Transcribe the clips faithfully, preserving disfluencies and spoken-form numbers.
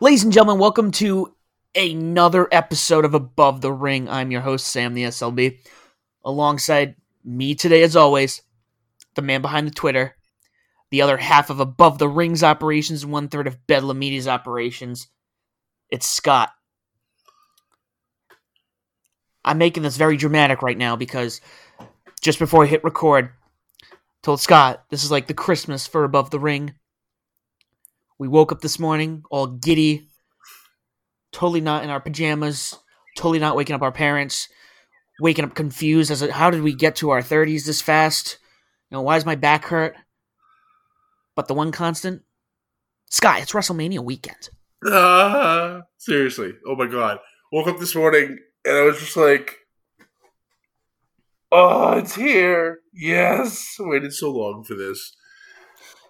Ladies and gentlemen, welcome to another episode of Above the Ring. I'm your host, Sam the S L B. Alongside me today, as always, the man behind the Twitter, the other half of Above the Ring's operations, and one-third of Bedlam Media's operations. It's Scott. I'm making this very dramatic right now because just before I hit record, I told Scott this is like the Christmas for Above the Ring. We woke up this morning, all giddy, totally not in our pajamas, totally not waking up our parents, waking up confused as to how did we get to our thirties this fast? You know, why is my back hurt? But the one constant, Sky, it's WrestleMania weekend. Uh, seriously, oh my god. Woke up this morning and I was just like, oh, it's here. Yes, I waited so long for this.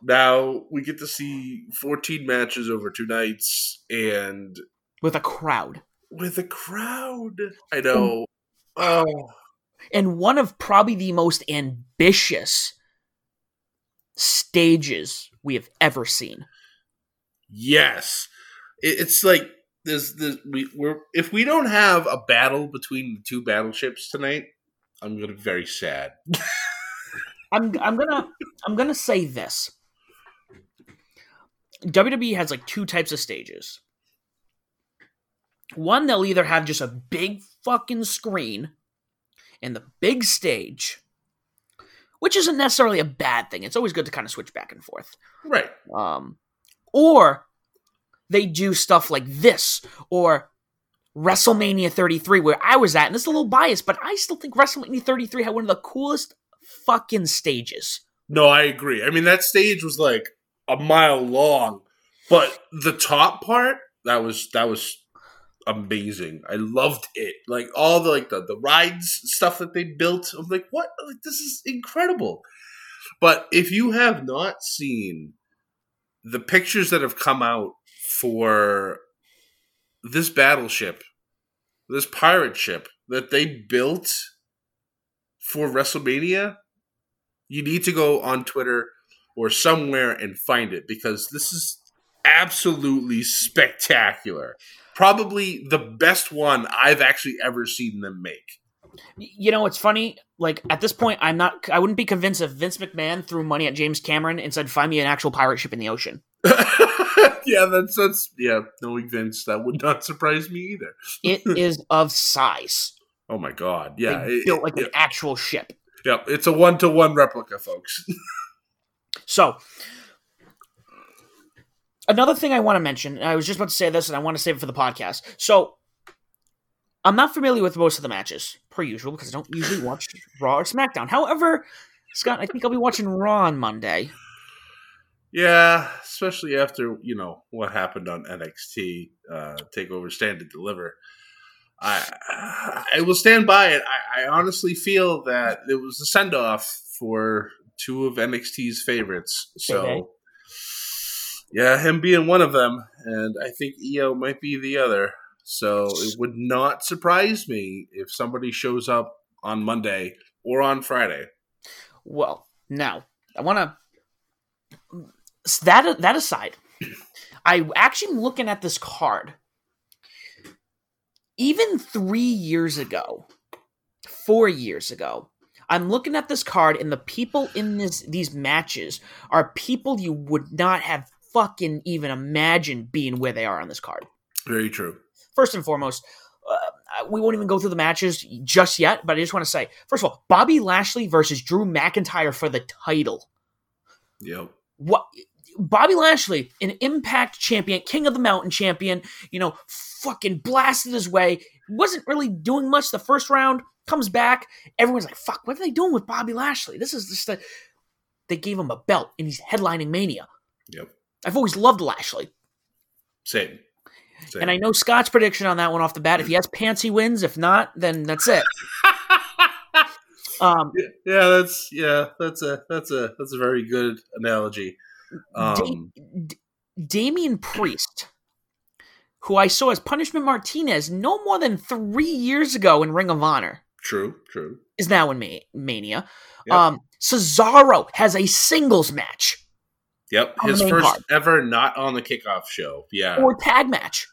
Now we get to see fourteen matches over two nights, and with a crowd. With a crowd, I know. And, oh, and one of probably the most ambitious stages we have ever seen. Yes, it, it's like there's this. We we're if we don't have a battle between the two battleships tonight, I'm gonna be very sad. I'm I'm gonna I'm gonna say this. W W E has like two types of stages. One, they'll either have just a big fucking screen and the big stage, which isn't necessarily a bad thing. It's always good to kind of switch back and forth. Right. Um, or they do stuff like this or WrestleMania thirty-three, where I was at, and it's a little biased, but I still think WrestleMania thirty-three had one of the coolest fucking stages. No, I agree. I mean, that stage was like a mile long, but the top part, that was that was amazing. I loved it. Like all the like the, the rides stuff that they built. I'm like, what? Like, this is incredible. But if you have not seen the pictures that have come out for this battleship, this pirate ship that they built for WrestleMania, you need to go on Twitter or somewhere and find it, because this is absolutely spectacular. Probably the best one I've actually ever seen them make. You know, it's funny. Like, at this point, I'm not, I wouldn't be convinced if Vince McMahon threw money at James Cameron and said, find me an actual pirate ship in the ocean. Yeah, that's, that's, yeah, knowing Vince, that would not surprise me either. It is of size. Oh my God. Yeah. They built like it, an yeah. actual ship. Yeah. It's a one-to-one replica, folks. So, another thing I want to mention, and I was just about to say this, and I want to save it for the podcast. So, I'm not familiar with most of the matches, per usual, because I don't usually watch Raw or SmackDown. However, Scott, I think I'll be watching Raw on Monday. Yeah, especially after, you know, what happened on N X T, uh, TakeOver, Stand and Deliver. I I will stand by it. I, I honestly feel that it was a send-off for two of N X T's favorites. So, okay. Yeah, him being one of them, and I think E O might be the other. So it would not surprise me if somebody shows up on Monday or on Friday. Well, now, I want to so that that aside, I actually am looking at this card. Even three years ago, four years ago, I'm looking at this card, and the people in this these matches are people you would not have fucking even imagined being where they are on this card. Very true. First and foremost, uh, we won't even go through the matches just yet, but I just want to say, first of all, Bobby Lashley versus Drew McIntyre for the title. Yep. What? Bobby Lashley, an Impact champion, King of the Mountain champion, you know, fucking blasted his way. Wasn't really doing much the first round. Comes back. Everyone's like, fuck, what are they doing with Bobby Lashley? This is just a... They gave him a belt, and he's headlining Mania. Yep. I've always loved Lashley. Same. Same. And I know Scott's prediction on that one off the bat. If he has pants, he wins. If not, then that's it. um, yeah, that's yeah, that's a that's a that's a very good analogy. Um, da- Damian Priest, who I saw as Punishment Martinez no more than three years ago in Ring of Honor. True, true. Is now in Ma- Mania. Yep. Um, Cesaro has a singles match. Yep, his first card. Ever not on the kickoff show. Yeah, or tag match.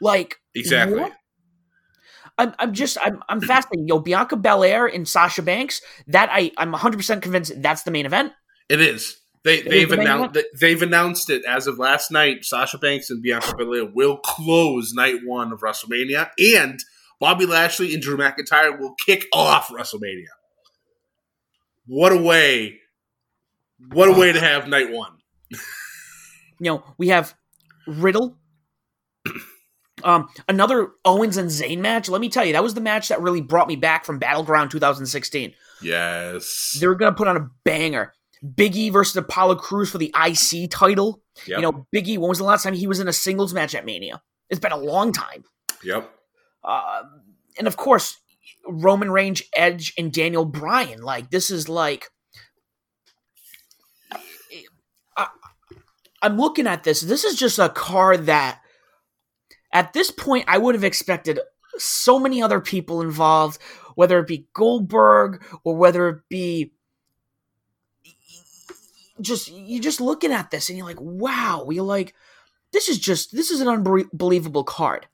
Like exactly. What? I'm, I'm just, I'm, I'm fascinated. Yo, Bianca Belair and Sasha Banks. That I, I'm one hundred percent convinced that's the main event. It is. They, they've announced they've announced it as of last night. Sasha Banks and Bianca Belair will close night one of WrestleMania, and Bobby Lashley and Drew McIntyre will kick off WrestleMania. What a way! What a way to have night one. You know, we have Riddle. Um, another Owens and Zayn match. Let me tell you, that was the match that really brought me back from Battleground twenty sixteen. Yes, they were going to put on a banger. Big E versus Apollo Crews for the I C title. Yep. You know, Big E, when was the last time he was in a singles match at Mania? It's been a long time. Yep. Uh, and of course, Roman Reigns, Edge, and Daniel Bryan. Like, this is like... I, I'm looking at this. This is just a card that, at this point, I would have expected so many other people involved, whether it be Goldberg or whether it be... Just you're just looking at this and you're like, wow, you're like, this is just this is an unbelievable card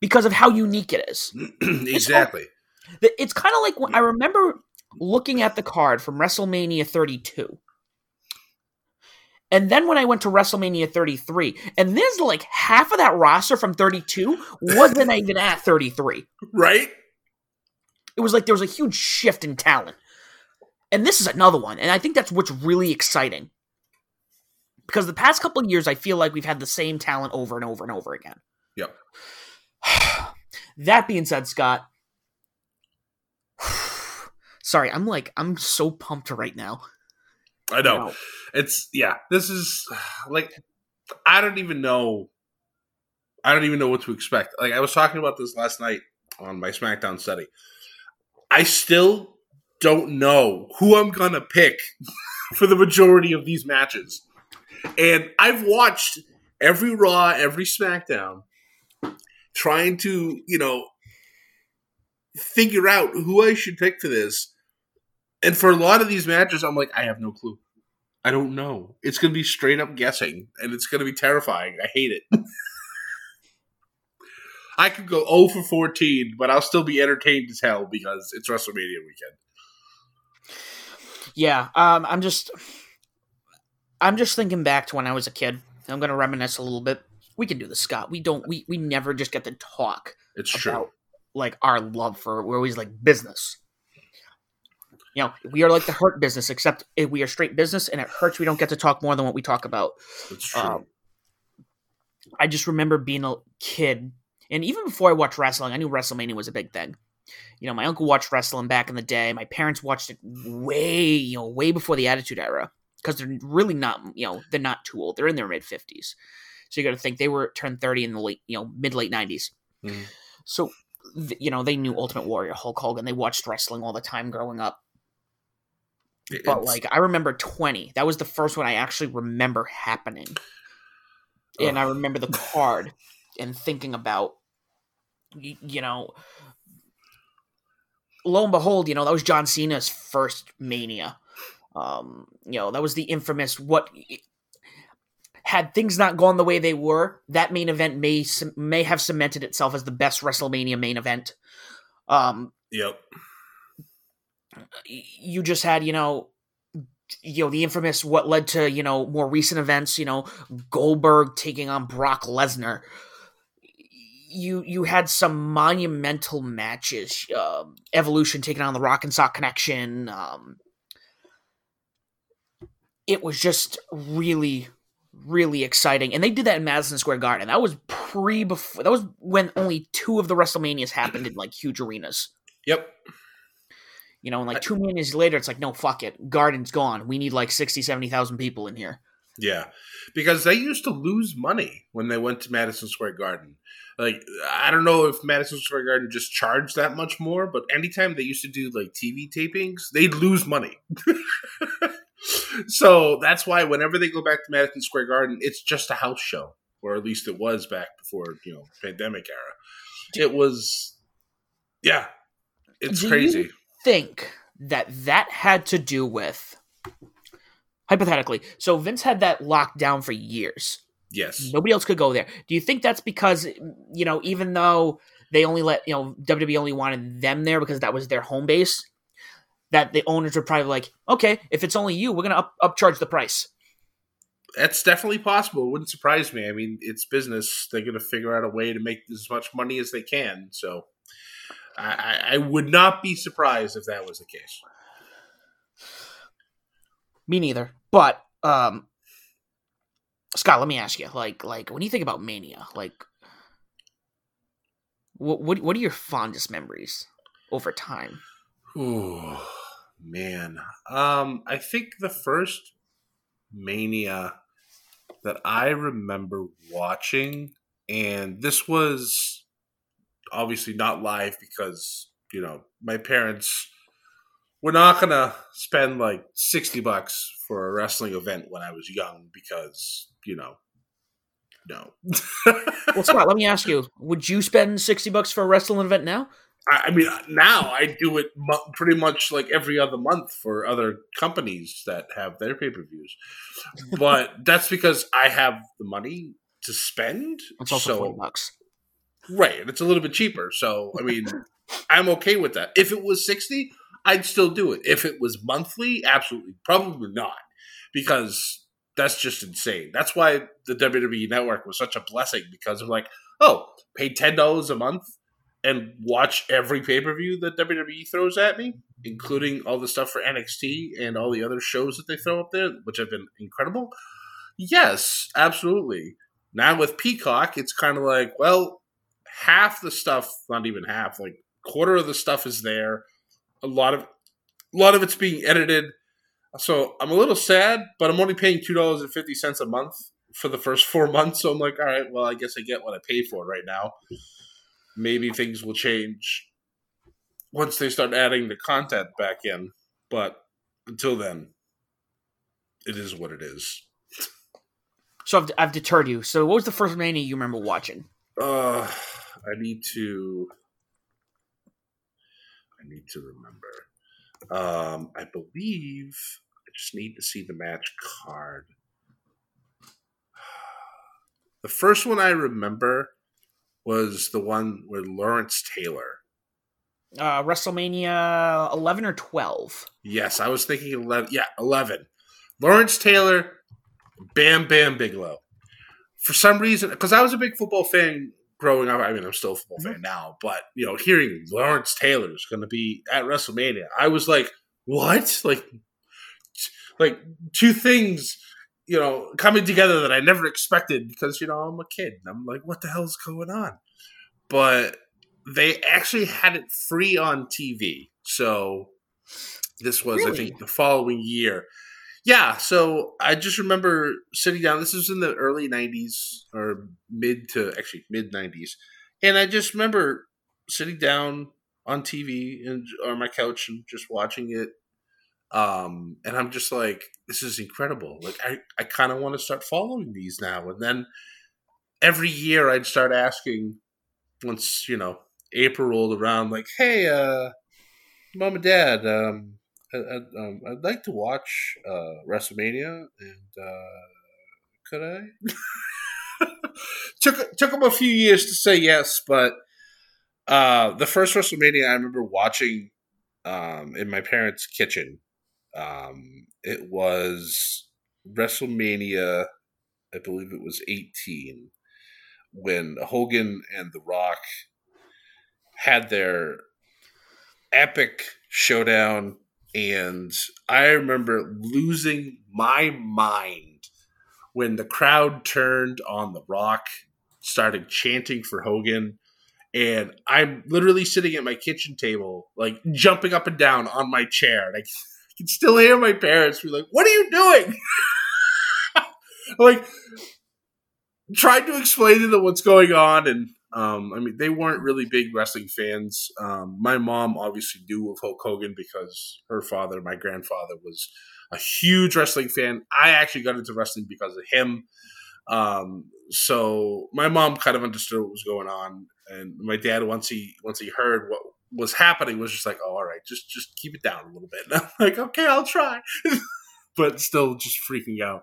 because of how unique it is. Exactly. It's, it's kind of like when I remember looking at the card from WrestleMania thirty-two. And then when I went to WrestleMania thirty-three, and there's like half of that roster from thirty-two wasn't even at thirty-three. Right? It was like there was a huge shift in talent. And this is another one, and I think that's what's really exciting. Because the past couple of years, I feel like we've had the same talent over and over and over again. Yep. That being said, Scott. Sorry, I'm like, I'm so pumped right now. I know. Wow. It's, yeah, this is, like, I don't even know. I don't even know what to expect. Like, I was talking about this last night on my SmackDown study. I still... don't know who I'm going to pick for the majority of these matches. And I've watched every Raw, every SmackDown, trying to, you know, figure out who I should pick for this. And for a lot of these matches, I'm like, I have no clue. I don't know. It's going to be straight up guessing, and it's going to be terrifying. I hate it. I could go zero for fourteen, but I'll still be entertained as hell because it's WrestleMania weekend. Yeah, um, I'm just, I'm just thinking back to when I was a kid. I'm going to reminisce a little bit. We can do this, Scott. We don't. We, we never just get to talk. It's about, true. Like our love for, we're always like business. You know, we are like the Hurt Business, except we are straight business, and it hurts we don't get to talk more than what we talk about. It's true. Um, I just remember being a kid, and even before I watched wrestling, I knew WrestleMania was a big thing. You know, my uncle watched wrestling back in the day. My parents watched it way, you know, way before the Attitude Era because they're really not, you know, they're not too old. They're in their mid fifties, so you got to think they were turned thirty in the late, you know, mid late nineties. Mm-hmm. So, you know, they knew Ultimate Warrior, Hulk Hogan. They watched wrestling all the time growing up. It's... But like, I remember twenty. That was the first one I actually remember happening, oh. And I remember the card and thinking about, you, you know. Lo and behold, you know, that was John Cena's first Mania. Um, you know, that was the infamous what had things not gone the way they were, that main event may may have cemented itself as the best WrestleMania main event. Um, yep. You just had, you know, you know, the infamous what led to, you know, more recent events, you know, Goldberg taking on Brock Lesnar. You you had some monumental matches. Uh, Evolution taking on the Rock and Sock Connection. Um, it was just really, really exciting. And they did that in Madison Square Garden. That was pre before. That was when only two of the WrestleManias happened in, like, huge arenas. Yep. You know, and, like, two manias later, it's like, no, fuck it. Garden's gone. We need, like, sixty, seventy thousand people in here. Yeah, because they used to lose money when they went to Madison Square Garden. Like, I don't know if Madison Square Garden just charged that much more, but anytime they used to do, like, T V tapings, they'd lose money. So that's why whenever they go back to Madison Square Garden, it's just a house show, or at least it was back before, you know, pandemic era. Do, it was, yeah, it's do crazy. You think that that had to do with... Hypothetically, so Vince had that locked down for years. Yes. Nobody else could go there. Do you think that's because, you know, even though they only let, you know, W W E only wanted them there because that was their home base, that the owners were probably like, okay, if it's only you, we're going to up upcharge the price. That's definitely possible. It wouldn't surprise me. I mean, it's business. They're going to figure out a way to make as much money as they can. So I, I would not be surprised if that was the case. Me neither. But, um, Scott, let me ask you, like, like, when you think about Mania, like, what, what, what are your fondest memories over time? Ooh, man. Um, I think the first Mania that I remember watching, and this was obviously not live because, you know, my parents... We're not going to spend like sixty bucks for a wrestling event when I was young because, you know, no. Well, Scott, let me ask you, would you spend sixty bucks for a wrestling event now? I mean, now I do it pretty much like every other month for other companies that have their pay-per-views. But that's because I have the money to spend. It's also so, forty bucks. Right. And it's a little bit cheaper. So, I mean, I'm okay with that. If it was sixty I'd still do it. If it was monthly, absolutely. Probably not, because that's just insane. That's why the W W E Network was such a blessing, because of like, oh, pay ten dollars a month and watch every pay-per-view that W W E throws at me, including all the stuff for N X T and all the other shows that they throw up there, which have been incredible. Yes, absolutely. Now with Peacock, it's kind of like, well, half the stuff, not even half, like quarter of the stuff is there. A lot of, a lot of it's being edited, so I'm a little sad. But I'm only paying two dollars and fifty cents a month for the first four months. So I'm like, all right, well, I guess I get what I pay for right now. Maybe things will change once they start adding the content back in. But until then, it is what it is. So I've, I've deterred you. So what was the first Mania you remember watching? Uh, I need to. I need to remember. Um, I believe I just need to see the match card. The first one I remember was the one with Lawrence Taylor. Uh, WrestleMania eleven or twelve? Yes, I was thinking eleven. Yeah, eleven. Lawrence Taylor, Bam Bam Bigelow. For some reason, because I was a big football fan growing up, I mean, I'm still a football fan now, but, you know, hearing Lawrence Taylor is going to be at WrestleMania, I was like, what? Like, like two things, you know, coming together that I never expected because, you know, I'm a kid. And I'm like, what the hell's going on? But they actually had it free on T V. So this was, really? I think, the following year. Yeah, so I just remember sitting down. This was in the early nineties or mid to actually mid nineties, and I just remember sitting down on T V and on my couch and just watching it. Um, and I'm just like, this is incredible. Like I, I kind of want to start following these now. And then every year I'd start asking, once you know April rolled around, like, hey, uh, mom and dad. Um, I, I, um, I'd like to watch uh, WrestleMania, and uh, could I? took took them a few years to say yes, but uh, the first WrestleMania I remember watching um, in my parents' kitchen. Um, it was WrestleMania, I believe it was eighteen, when Hogan and The Rock had their epic showdown, and I remember losing my mind when the crowd turned on The Rock, started chanting for Hogan, and I'm literally sitting at my kitchen table, like jumping up and down on my chair, and I can still hear my parents be like, "What are you doing?" Like, tried to explain to them what's going on, and Um, I mean, they weren't really big wrestling fans. Um, my mom obviously knew of Hulk Hogan because her father, my grandfather, was a huge wrestling fan. I actually got into wrestling because of him. Um, so my mom kind of understood what was going on, and my dad, once he once he heard what was happening, was just like, "Oh, all right, just just keep it down a little bit." And I'm like, "Okay, I'll try," but still just freaking out.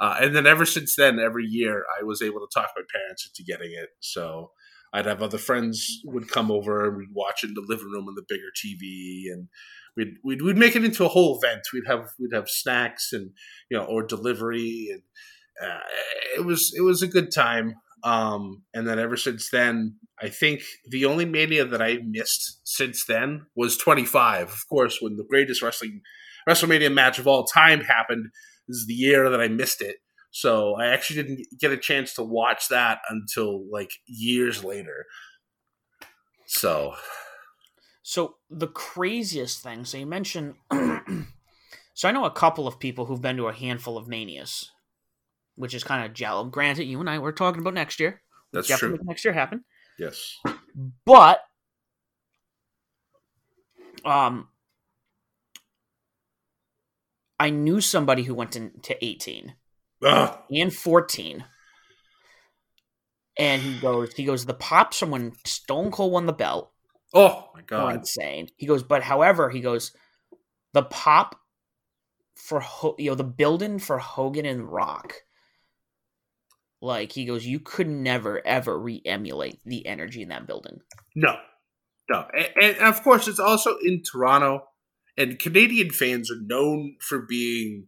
Uh, and then ever since then, every year, I was able to talk my parents into getting it. So I'd have other friends would come over, and we'd watch in the living room on the bigger T V, and we'd we'd we'd make it into a whole event. We'd have we'd have snacks and you know or delivery, and uh, it was it was a good time. Um, and then ever since then, I think the only mania that I missed since then was twenty-five. Of course, when the greatest wrestling WrestleMania match of all time happened. This is the year that I missed it. So I actually didn't get a chance to watch that until like years later. So. So the craziest thing. So you mentioned. So I know a couple of people who've been to a handful of manias, which is kind of jello. Granted, you and I were talking about next year. That's true. Definitely next year happen. Yes. But. Um. I knew somebody who went to, to eighteen Ugh. and fourteen, and he goes, he goes, the pops from when Stone Cold won the belt. Oh my God. Were insane. He goes, but however, he goes, the pop for, Ho- you know, the building for Hogan and Rock. Like he goes, you could never, ever re-emulate the energy in that building. No, no. And, and of course it's also in Toronto. And Canadian fans are known for being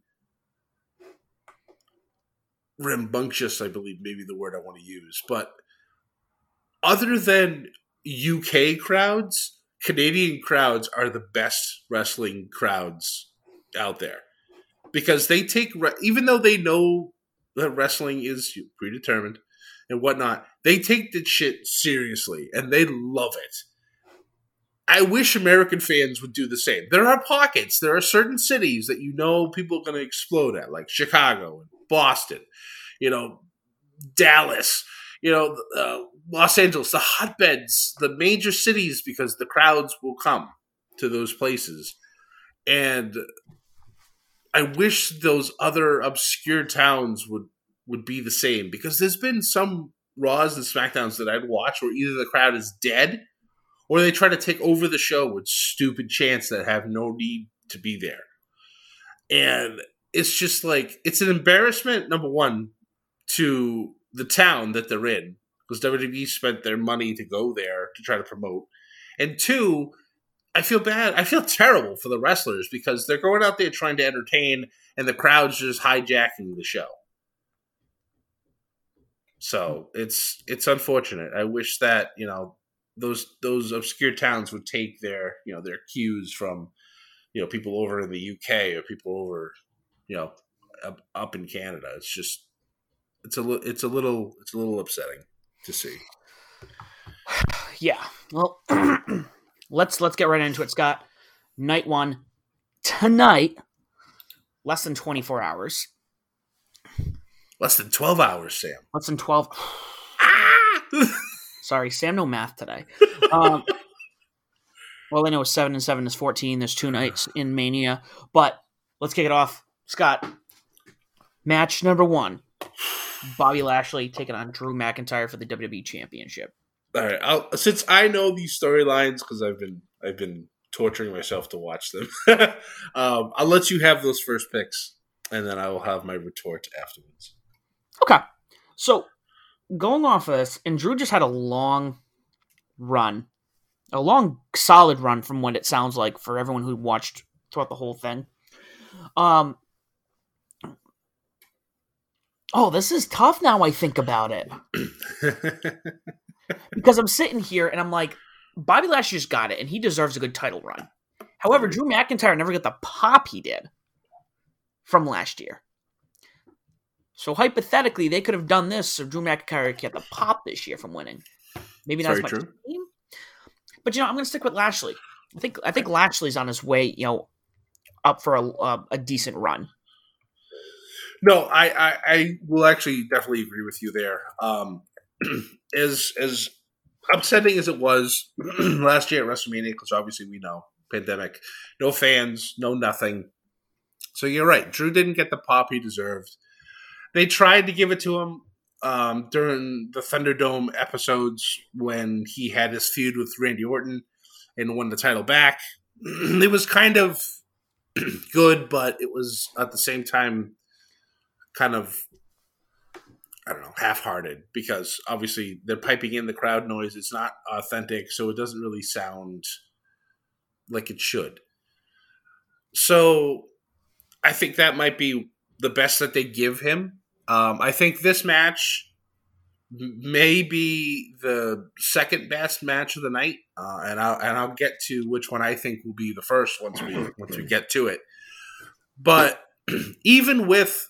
rambunctious, I believe, maybe the word I want to use. But other than U K crowds, Canadian crowds are the best wrestling crowds out there. Because they take, even though they know that wrestling is predetermined and whatnot, they take the shit seriously and they love it. I wish American fans would do the same. There are pockets. There are certain cities that you know people are going to explode at, like Chicago, and Boston, you know, Dallas, you know, uh, Los Angeles, the hotbeds, the major cities, because the crowds will come to those places. And I wish those other obscure towns would, would be the same, because there's been some Raws and SmackDowns that I'd watch where either the crowd is dead or they try to take over the show with stupid chants that have no need to be there. And it's just like, it's an embarrassment, number one, to the town that they're in, because W W E spent their money to go there to try to promote. And two, I feel bad. I feel terrible for the wrestlers, because they're going out there trying to entertain and the crowd's just hijacking the show. So it's, it's unfortunate. I wish that, you know, Those those obscure towns would take their you know their cues from you know people over in the U K or people over you know up, up in Canada. It's just it's a it's a little it's a little upsetting to see. Yeah, well, let's let's get right into it, Scott. Night one tonight, less than twenty four hours, less than twelve hours, Sam. Less than twelve. Ah! Sorry, Sam, no math today. Um, well, I know seven and seven is fourteen. There's two nights in Mania. But let's kick it off. Scott, match number one. Bobby Lashley taking on Drew McIntyre for the W W E Championship. All right. I'll, since I know these storylines, because I've been I've been torturing myself to watch them, um, I'll let you have those first picks, and then I will have my retort afterwards. Okay. So going off of this, and Drew just had a long run, a long, solid run from what it sounds like for everyone who watched throughout the whole thing. Um. Oh, this is tough now I think about it. Because I'm sitting here and I'm like, Bobby Lashley just got it, and he deserves a good title run. However, Drew McIntyre never got the pop he did from last year. So hypothetically, they could have done this so Drew McIntyre got the pop this year from winning. Maybe not as much team. But, you know, I'm going to stick with Lashley. I think I think Lashley's on his way, you know, up for a, uh, a decent run. No, I, I, I will actually definitely agree with you there. Um, as as upsetting as it was last year at WrestleMania, because obviously we know, pandemic, no fans, no nothing. So you're right. Drew didn't get the pop he deserved. They tried to give it to him um, during the Thunderdome episodes when he had his feud with Randy Orton and won the title back. It was kind of good, but it was at the same time kind of, I don't know, half-hearted, because obviously they're piping in the crowd noise. It's not authentic, so it doesn't really sound like it should. So I think that might be the best that they give him. Um, I think this match may be the second best match of the night, uh, and I'll and I'll get to which one I think will be the first once we once we get to it. But even with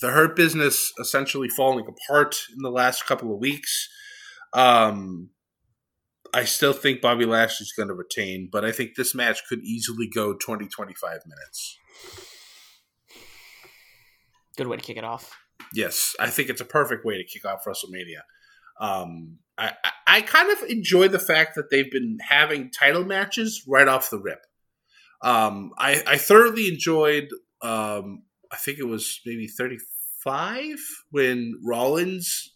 the Hurt Business essentially falling apart in the last couple of weeks, um, I still think Bobby Lashley's going to retain, but I think this match could easily go twenty, twenty-five minutes. Good way to kick it off. Yes, I think it's a perfect way to kick off WrestleMania. Um, I, I, I kind of enjoy the fact that they've been having title matches right off the rip. Um, I, I thoroughly enjoyed, um, I think it was maybe thirty-five when Rollins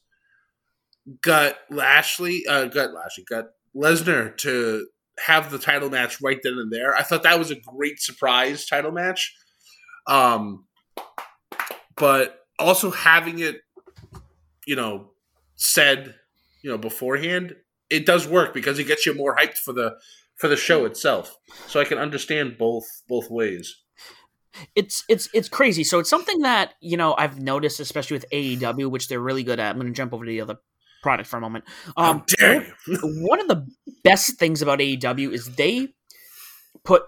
got Lashley, uh, got Lashley, got Lesnar to have the title match right then and there. I thought that was a great surprise title match. Um, but also having it, you know, said, you know, beforehand, it does work because it gets you more hyped for the for the show itself. So I can understand both both ways. It's it's it's crazy. So it's something that, you know, I've noticed, especially with A E W, which they're really good at. I'm going to jump over to the other product for a moment. Um, one, one of the best things about A E W is they put,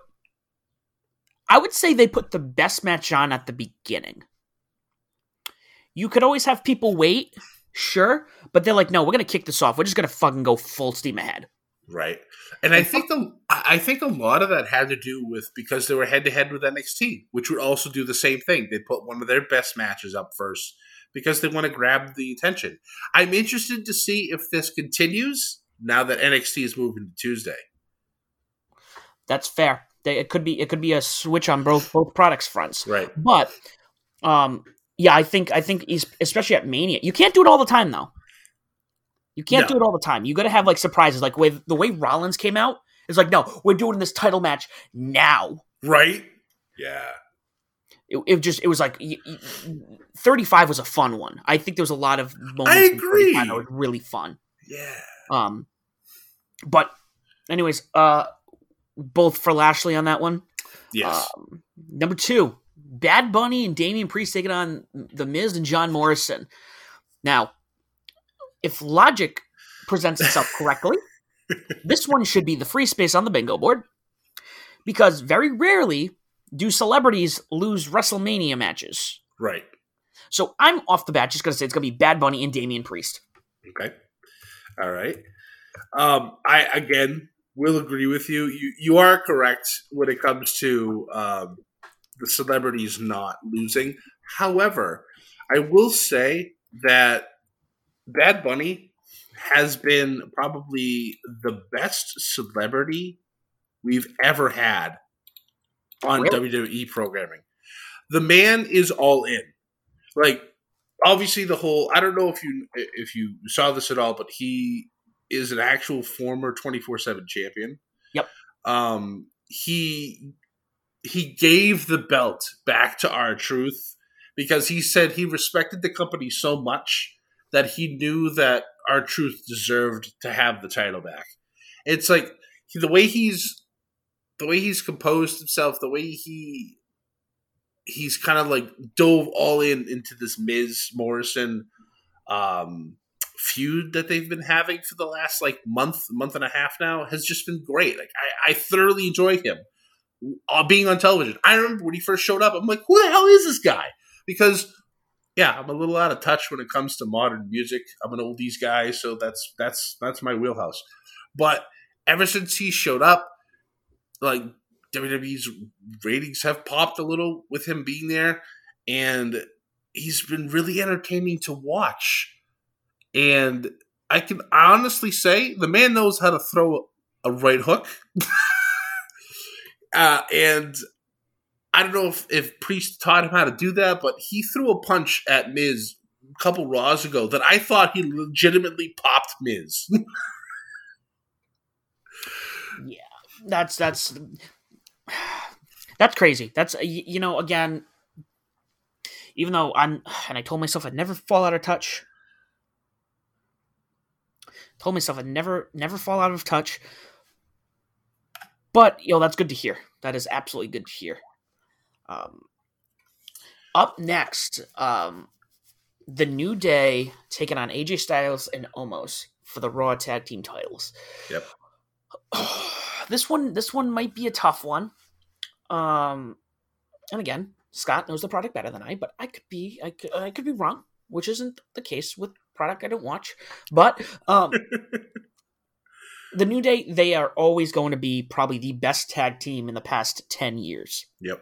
I would say they put the best match on at the beginning. You could always have people wait, sure, but they're like, no, we're going to kick this off. We're just going to fucking go full steam ahead. Right. And, and I think the I think a lot of that had to do with because they were head-to-head with N X T, which would also do the same thing. They put one of their best matches up first because they want to grab the attention. I'm interested to see if this continues now that N X T is moving to Tuesday. That's fair. They, it could be it could be a switch on both both products fronts. Right. But um yeah, I think I think especially at Mania, you can't do it all the time though. You can't no. do it all the time. You got to have like surprises. Like with the way Rollins came out, it's like, no, we're doing this title match now. Right? Yeah. It, it just it was like thirty-five was a fun one. I think there was a lot of moments. I agree. That was really fun. Yeah. Um. But, anyways, uh, both for Lashley on that one. Yes. Um, number two. Bad Bunny and Damian Priest taking on The Miz and John Morrison. Now, if logic presents itself correctly, this one should be the free space on the bingo board, because very rarely do celebrities lose WrestleMania matches. Right. So I'm off the bat just going to say it's going to be Bad Bunny and Damian Priest. Okay. All right. Um, I, again, will agree with you. You you are correct when it comes to um, – the celebrities not losing. However, I will say that Bad Bunny has been probably the best celebrity we've ever had on really? W W E programming. The man is all in. Like, obviously the whole, I don't know if you if you saw this at all, but he is an actual former twenty-four seven champion. Yep. Um, he... He gave the belt back to R-Truth because he said he respected the company so much that he knew that R-Truth deserved to have the title back. It's like the way he's the way he's composed himself, the way he he's kind of like dove all in into this Miz Morrison um, feud that they've been having for the last like month, month and a half now has just been great. Like I, I thoroughly enjoy him uh, being on television. I remember when he first showed up, I'm like, who the hell is this guy? Because yeah, I'm a little out of touch when it comes to modern music. I'm an oldies guy, so that's that's that's my wheelhouse. But ever since he showed up, like W W E's ratings have popped a little with him being there, and he's been really entertaining to watch. And I can honestly say the man knows how to throw a right hook. uh, and I don't know if, if Priest taught him how to do that, but he threw a punch at Miz a couple Raws ago that I thought he legitimately popped Miz. Yeah, that's that's that's crazy. That's, you know, again, even though I'm and I told myself I'd never fall out of touch. Told myself I'd never never fall out of touch. But yo, that's good to hear. That is absolutely good to hear. Um, up next, um, the New Day taking on A J Styles and Omos for the Raw Tag Team titles. Yep. This one, this one might be a tough one. Um, and again, Scott knows the product better than I, but I could be, I could, I could be wrong, which isn't the case with product I don't watch. But um, the New Day, they are always going to be probably the best tag team in the past ten years. Yep.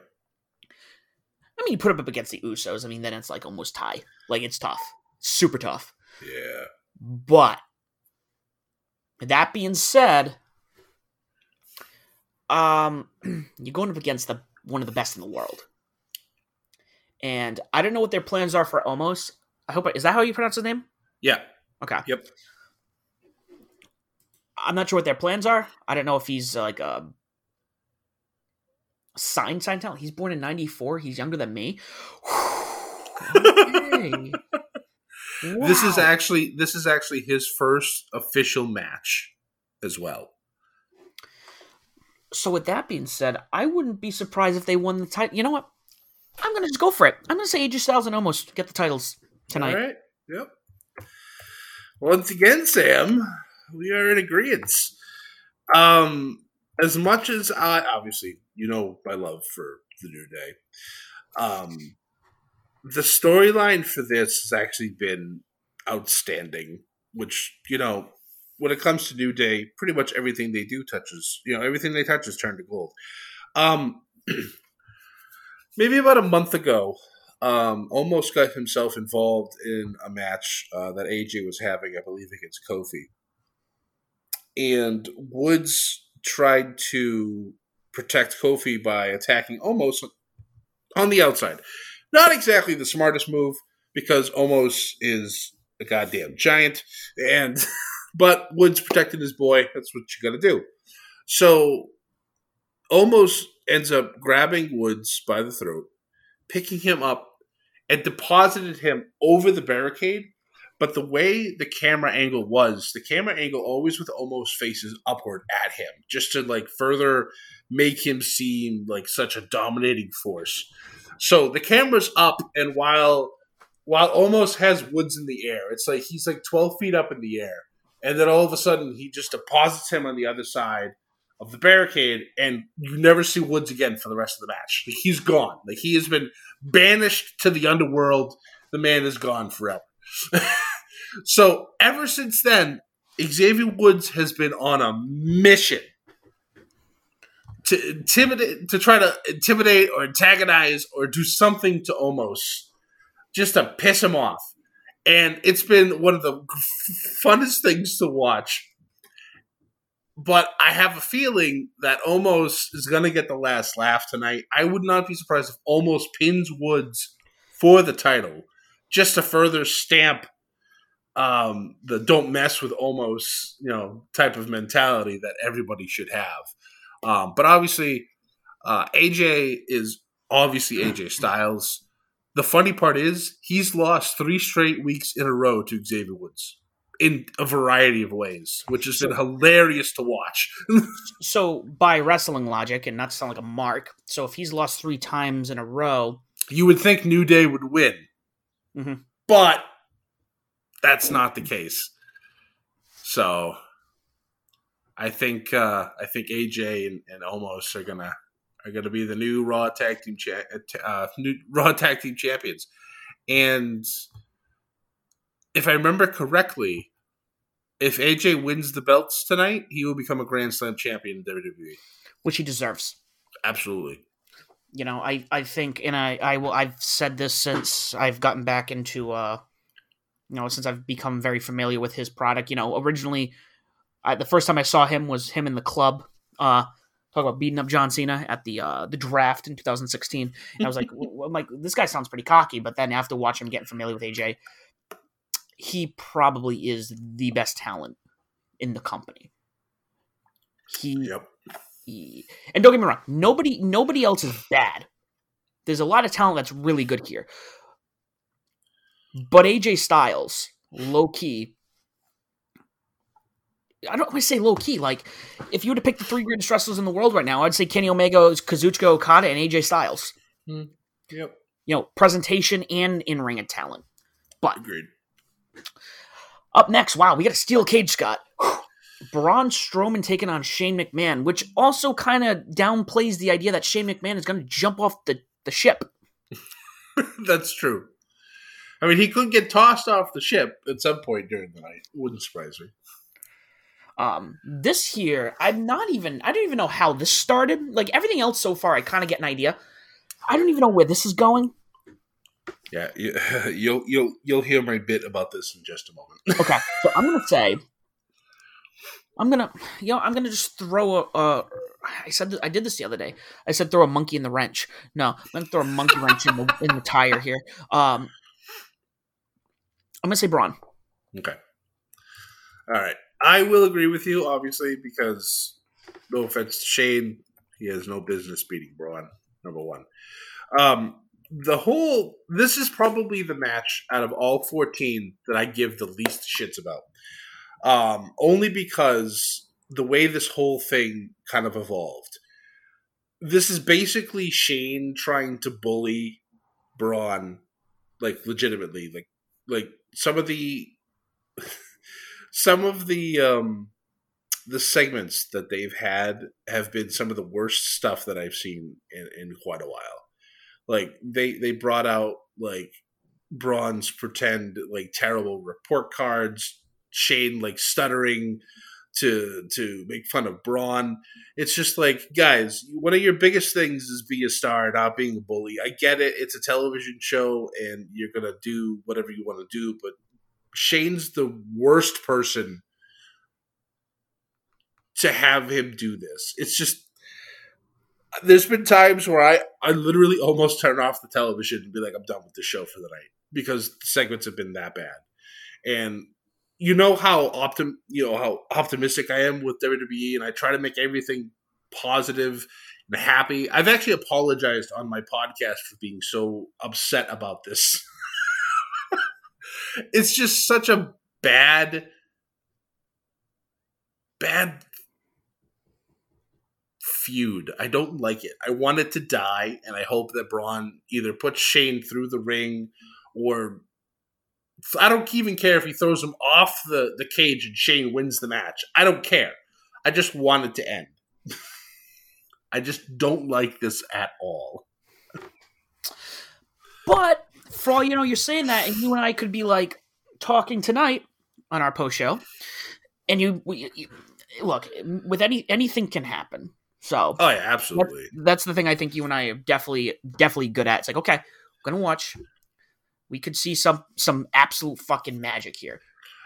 I mean, you put them up against the Usos. I mean, then it's like almost tie. Like it's tough, super tough. Yeah. But that being said. Um, you're going up against the one of the best in the world, and I don't know what their plans are for Omos. I hope I, is that how you pronounce his name? Yeah. Okay. Yep. I'm not sure what their plans are. I don't know if he's uh, like a sign sign talent. He's born in ninety-four. He's younger than me. Okay. Wow. This is actually this is actually his first official match as well. So with that being said, I wouldn't be surprised if they won the title. You know what? I'm going to just go for it. I'm going to say A J Styles and Omos get the titles tonight. All right. Yep. Once again, Sam, we are in agreement. Um, as much as I, obviously, you know my love for the New Day. Um, the storyline for this has actually been outstanding, which, you know, when it comes to New Day, pretty much everything they do touches, you know, everything they touch is turned to gold. Um, maybe about a month ago, um, Omos got himself involved in a match uh, that A J was having, I believe, against Kofi. And Woods tried to protect Kofi by attacking Omos on the outside. Not exactly the smartest move, because Omos is a goddamn giant, and... But Woods protecting his boy, that's what you got to do. So Omos ends up grabbing Woods by the throat, picking him up, and deposited him over the barricade. But the way the camera angle was, the camera angle always with Omos faces upward at him, just to like further make him seem like such a dominating force. So the camera's up, and while while Omos has Woods in the air, it's like he's like twelve feet up in the air. And then all of a sudden, he just deposits him on the other side of the barricade, and you never see Woods again for the rest of the match. Like, he's gone. Like, he has been banished to the underworld. The man is gone forever. So ever since then, Xavier Woods has been on a mission to intimidate, to try to intimidate or antagonize or do something to Omos, just to piss him off. And it's been one of the funnest things to watch. But I have a feeling that Omos is going to get the last laugh tonight. I would not be surprised if Omos pins Woods for the title, just to further stamp um, the don't mess with Omos, you know, type of mentality that everybody should have. Um, but obviously, uh, A J is obviously A J Styles. The funny part is he's lost three straight weeks in a row to Xavier Woods in a variety of ways, which has been hilarious to watch. So by wrestling logic, and not to sound like a mark, so if he's lost three times in a row... You would think New Day would win, mm-hmm. but that's not the case. So I think uh, I think A J and, and Omos are gonna are gonna be the new Raw Tag Team cha- uh, new Raw Tag Team Champions, and if I remember correctly, if A J wins the belts tonight, he will become a Grand Slam champion in W W E, which he deserves. Absolutely. You know, I, I think, and I, I will. I've said this since I've gotten back into, uh, you know, since I've become very familiar with his product. You know, originally, I, the first time I saw him was him in the club, uh, talk about beating up John Cena at the uh, the draft in two thousand sixteen. And I was like, well, I'm like, this guy sounds pretty cocky. But then after watching him, getting familiar with A J, he probably is the best talent in the company. He. Yep. And don't get me wrong, nobody nobody else is bad. There's a lot of talent that's really good here. But A J Styles, low-key, I don't want to say low-key, like, if you were to pick the three greatest wrestlers in the world right now, I'd say Kenny Omega, Kazuchika Okada, and A J Styles. Mm, yep. You know, presentation and in-ring of talent. But, agreed. Up next, wow, we got a steel cage, Scott. Braun Strowman taking on Shane McMahon, which also kind of downplays the idea that Shane McMahon is going to jump off the, the ship. That's true. I mean, he could get tossed off the ship at some point during the night. Wouldn't surprise me. Um, this here, I'm not even, I don't even know how this started. Like everything else so far, I kind of get an idea. I don't even know where this is going. Yeah, you, you'll, you'll, you'll hear my bit about this in just a moment. Okay, so I'm going to say... I'm gonna, you know, I'm gonna just throw a. Uh, I said th- I did this the other day. I said throw a monkey in the wrench. No, I'm gonna throw a monkey wrench in the in the tire here. Um, I'm gonna say Braun. Okay. All right, I will agree with you, obviously, because no offense to Shane, he has no business beating Braun. Number one, um, the whole this is probably the match out of all fourteen that I give the least shits about. Um, only because the way this whole thing kind of evolved. This is basically Shane trying to bully Braun, like, legitimately. Like, like some of the some of the um, the segments that they've had have been some of the worst stuff that I've seen in, in quite a while. Like, they, they brought out, like, Braun's pretend, like, terrible report cards, Shane like stuttering to to make fun of Braun. It's just like, guys, one of your biggest things is be a star, not being a bully. I get it. It's a television show and you're going to do whatever you want to do, but Shane's the worst person to have him do this. It's just, there's been times where I, I literally almost turn off the television and be like, I'm done with the show for the night because the segments have been that bad. And you know how optim, you know how optimistic I am with W W E, and I try to make everything positive and happy. I've actually apologized on my podcast for being so upset about this. It's just such a bad, bad feud. I don't like it. I want it to die, and I hope that Braun either puts Shane through the ring or... I don't even care if he throws him off the, the cage and Shane wins the match. I don't care. I just want it to end. I just don't like this at all. But for all you know, you're saying that, and you and I could be like talking tonight on our post show. And you, you, you look with any anything can happen. So oh yeah, absolutely. That's, that's the thing. I think you and I are definitely definitely good at. It's like, okay, I'm gonna watch. We could see some some absolute fucking magic here.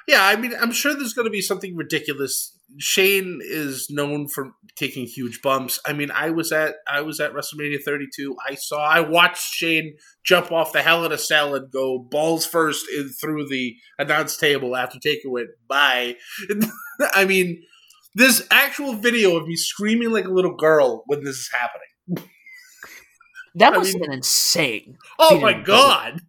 Yeah, I mean, I'm sure there's going to be something ridiculous. Shane is known for taking huge bumps. I mean, I was at I was at WrestleMania thirty-two. I saw I watched Shane jump off the Hell in a Cell and go balls first in through the announce table after Taker went bye. I mean, there's actual video of me screaming like a little girl when this is happening. That must I mean, have been insane. Oh my God.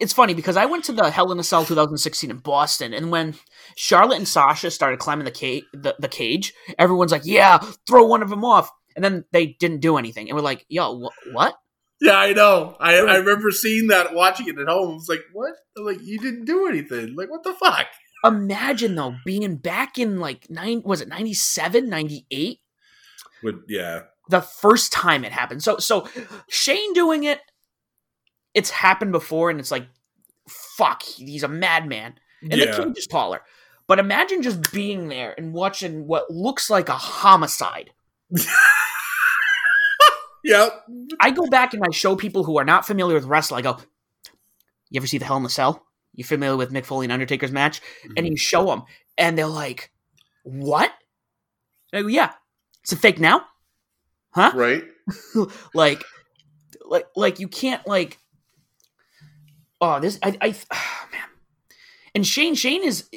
It's funny because I went to the Hell in a Cell twenty sixteen in Boston, and when Charlotte and Sasha started climbing the cage, the, the cage, everyone's like, yeah, throw one of them off. And then they didn't do anything. And we're like, yo, wh- what? Yeah, I know. I, I remember seeing that, watching it at home. I was like, what? I'm like, you didn't do anything. Like, what the fuck? Imagine, though, being back in, like, nine, was it ninety-seven, ninety-eight? Would, yeah. The first time it happened. So, so Shane doing it. It's happened before, and it's like, fuck, he's a madman. And yeah. The cage is taller. But imagine just being there and watching what looks like a homicide. Yep. I go back and I show people who are not familiar with wrestling. I go, you ever see the Hell in a Cell? You familiar with Mick Foley and Undertaker's match? Mm-hmm. And you show them, and they're like, what? And I go, yeah. It's a fake now? Huh? Right. like, like, like, you can't, like... Oh, this I, I oh, man, and Shane Shane is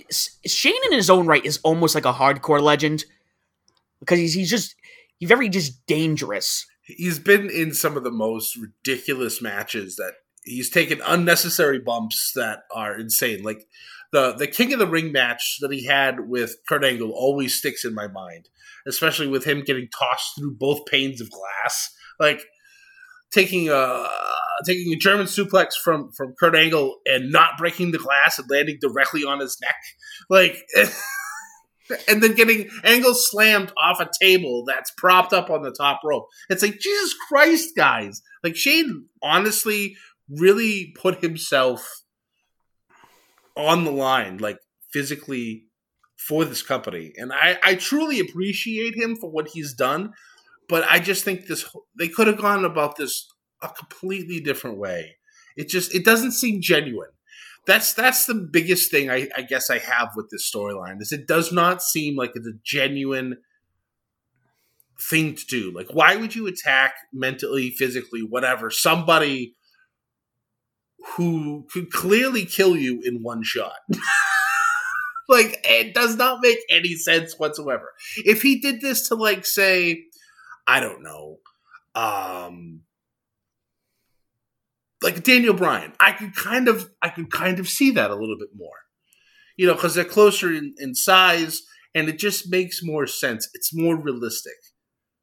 Shane in his own right is almost like a hardcore legend because he's he's just he's very just dangerous. He's been in some of the most ridiculous matches that he's taken unnecessary bumps that are insane. Like the the King of the Ring match that he had with Kurt Angle always sticks in my mind, especially with him getting tossed through both panes of glass, like taking a. taking a German suplex from, from Kurt Angle and not breaking the glass and landing directly on his neck. Like, and then getting Angle slammed off a table that's propped up on the top rope. It's like, Jesus Christ, guys. Like, Shane honestly really put himself on the line, like, physically for this company. And I, I truly appreciate him for what he's done, but I just think this, they could have gone about this a completely different way. It just, it doesn't seem genuine. That's, that's the biggest thing I, I guess I have with this storyline is it does not seem like it's a genuine thing to do. Like, why would you attack mentally, physically, whatever, somebody who could clearly kill you in one shot? Like, it does not make any sense whatsoever. If he did this to, like, say, I don't know, um, like Daniel Bryan, I could kind of, I could kind of see that a little bit more, you know, because they're closer in, in size, and it just makes more sense. It's more realistic.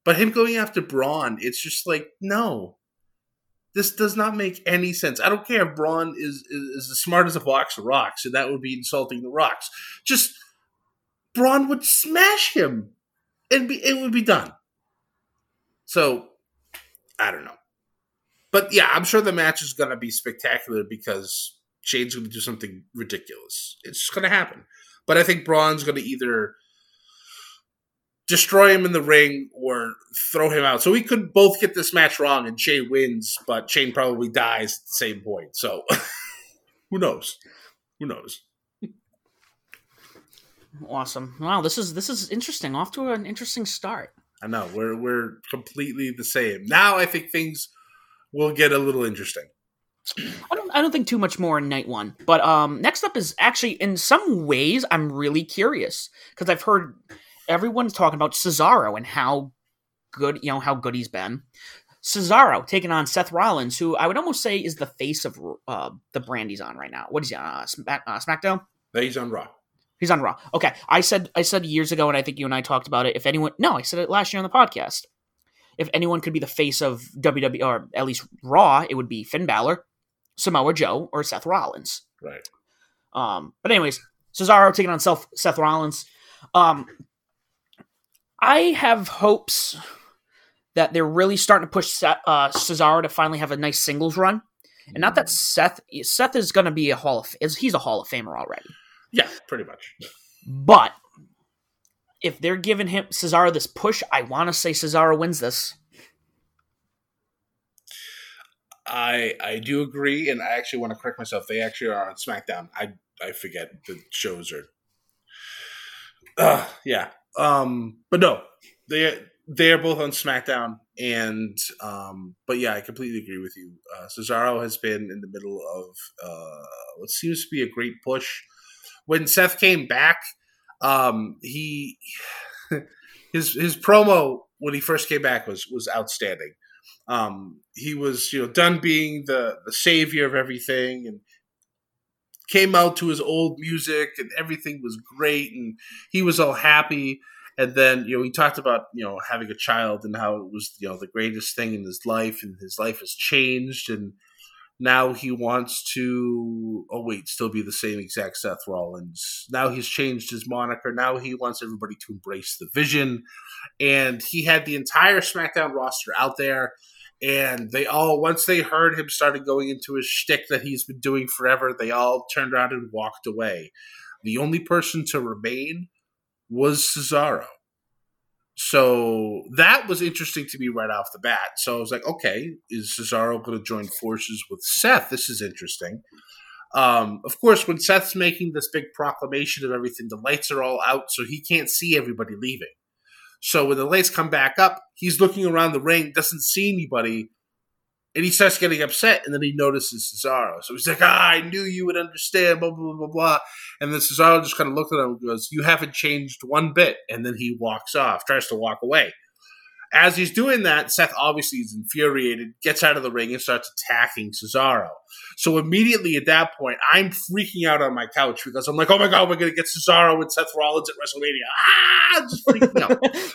But him going after Braun, it's just like, no, this does not make any sense. I don't care if Braun is is, is as smart as a box of rocks, and that would be insulting the rocks. Just Braun would smash him, and be, it would be done. So, I don't know. But, yeah, I'm sure the match is going to be spectacular because Shane's going to do something ridiculous. It's just going to happen. But I think Braun's going to either destroy him in the ring or throw him out. So we could both get this match wrong and Shane wins, but Shane probably dies at the same point. So who knows? Who knows? Awesome. Wow, this is this is interesting. Off to an interesting start. I know. We're, we're completely the same. Now I think things... will get a little interesting. I don't I don't think too much more in night one. But um, next up is actually, in some ways, I'm really curious. Because I've heard everyone talking about Cesaro and how good, you know, how good he's been. Cesaro taking on Seth Rollins, who I would almost say is the face of uh, the brand he's on right now. What is he on? Uh, Smack, uh, SmackDown? He's on Raw. He's on Raw. Okay. I said I said years ago, and I think you and I talked about it. If anyone... No, I said it last year on the podcast. If anyone could be the face of W W E, or at least Raw, it would be Finn Balor, Samoa Joe, or Seth Rollins. Right. Um, but anyways, Cesaro taking on Seth, Seth Rollins. Um, I have hopes that they're really starting to push Seth, uh, Cesaro to finally have a nice singles run. And not that Seth Seth is going to be a Hall of Famer. He's a Hall of Famer already. Yeah, pretty much. But... if they're giving him Cesaro this push, I want to say Cesaro wins this. I I do agree, and I actually want to correct myself. They actually are on SmackDown. I I forget the shows are. Uh, yeah, um, but no, they they are both on SmackDown, and um, but yeah, I completely agree with you. Uh, Cesaro has been in the middle of uh, what seems to be a great push. When Seth came back. Um, he, his, his promo when he first came back was, was outstanding. Um, he was, you know, done being the, the savior of everything, and came out to his old music, and everything was great, and he was all happy. And then, you know, he talked about, you know, having a child and how it was, you know, the greatest thing in his life, and his life has changed, and now he wants to, oh wait, still be the same exact Seth Rollins. Now he's changed his moniker. Now he wants everybody to embrace the vision. And he had the entire SmackDown roster out there. And they all, once they heard him, started going into his shtick that he's been doing forever, they all turned around and walked away. The only person to remain was Cesaro. So that was interesting to me right off the bat. So I was like, okay, is Cesaro going to join forces with Seth? This is interesting. Um, of course, when Seth's making this big proclamation of everything, the lights are all out, so he can't see everybody leaving. So when the lights come back up, he's looking around the ring, doesn't see anybody, and he starts getting upset, and then he notices Cesaro. So he's like, ah, I knew you would understand, blah, blah, blah, blah. And then Cesaro just kind of looked at him and goes, you haven't changed one bit. And then he walks off, tries to walk away. As he's doing that, Seth obviously is infuriated, gets out of the ring, and starts attacking Cesaro. So immediately at that point, I'm freaking out on my couch because I'm like, oh my God, we're going to get Cesaro and Seth Rollins at WrestleMania. Ah, I'm just freaking out.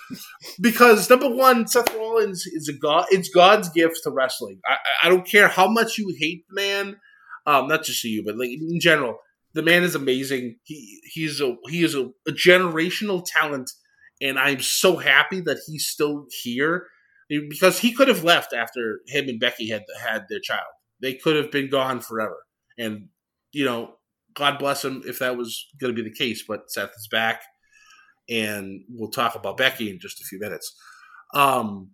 Because number one, Seth Rollins is a God, it's God's gift to wrestling. I, I don't care how much you hate the man, um, not just to you, but like in general, the man is amazing. He, he's a, he is a, a generational talent. And I'm so happy that he's still here, because he could have left after him and Becky had had their child. They could have been gone forever. And, you know, God bless him if that was going to be the case. But Seth is back, and we'll talk about Becky in just a few minutes. Um,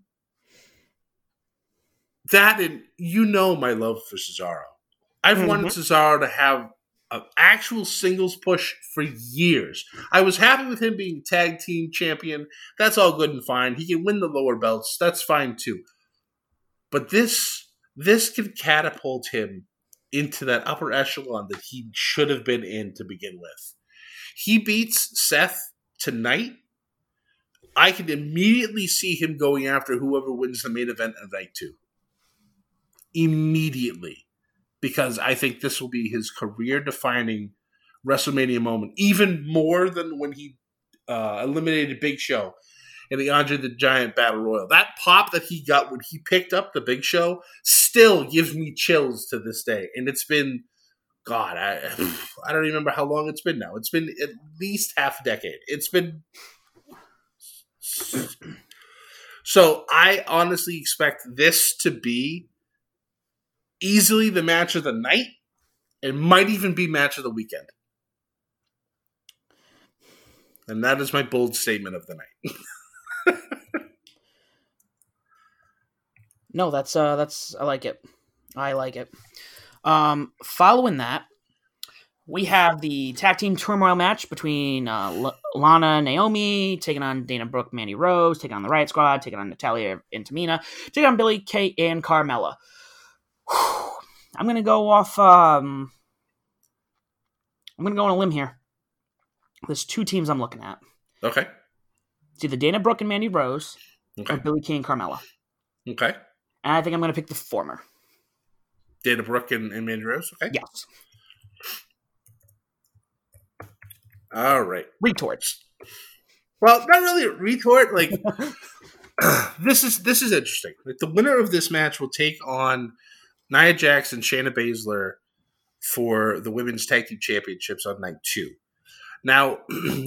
that, and you know my love for Cesaro. I've mm-hmm. wanted Cesaro to have an actual singles push for years. I was happy with him being tag team champion. That's all good and fine. He can win the lower belts. That's fine too. But this, this can catapult him into that upper echelon that he should have been in to begin with. He beats Seth tonight. I can immediately see him going after whoever wins the main event of night two. Immediately. Because I think this will be his career-defining WrestleMania moment, even more than when he uh, eliminated Big Show in the Andre the Giant Battle Royal. That pop that he got when he picked up the Big Show still gives me chills to this day. And it's been, God, I, I don't remember how long it's been now. It's been at least half a decade. It's been... So I honestly expect this to be easily the match of the night, and might even be match of the weekend. And that is my bold statement of the night. No, that's uh, that's I like it. I like it. Um, following that, we have the tag team turmoil match between uh, L- Lana and Naomi, taking on Dana Brooke, Mandy Rose, taking on the Riot Squad, taking on Natalya and Tamina, taking on Billie Kay and Carmella. I'm going to go off, um, I'm going to go on a limb here. There's two teams I'm looking at. Okay. It's either Dana Brooke and Mandy Rose, okay, or Billie Kay and Carmella. Okay. And I think I'm going to pick the former. Dana Brooke and, and Mandy Rose? Okay. Yes. All right. Retorts. Well, not really a retort. Like, this is, this is interesting. Like, the winner of this match will take on Nia Jax and Shayna Baszler for the Women's Tag Team Championships on night two. Now,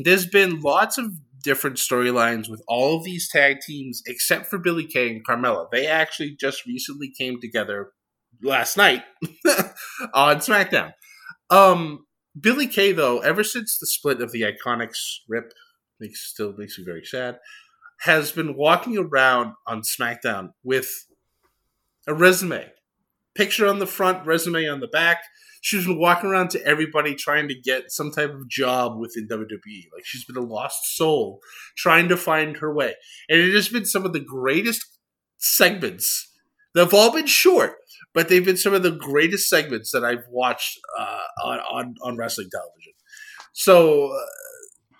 there's been lots of different storylines with all of these tag teams, except for Billie Kay and Carmella. They actually just recently came together last night on SmackDown. Um, Billie Kay, though, ever since the split of the Iconics, rip, makes, still makes me very sad, has been walking around on SmackDown with a resume. Picture on the front, resume on the back. She's been walking around to everybody trying to get some type of job within W W E. Like, she's been a lost soul trying to find her way. And it has been some of the greatest segments. They've all been short, but they've been some of the greatest segments that I've watched uh, on, on, on wrestling television. So, uh,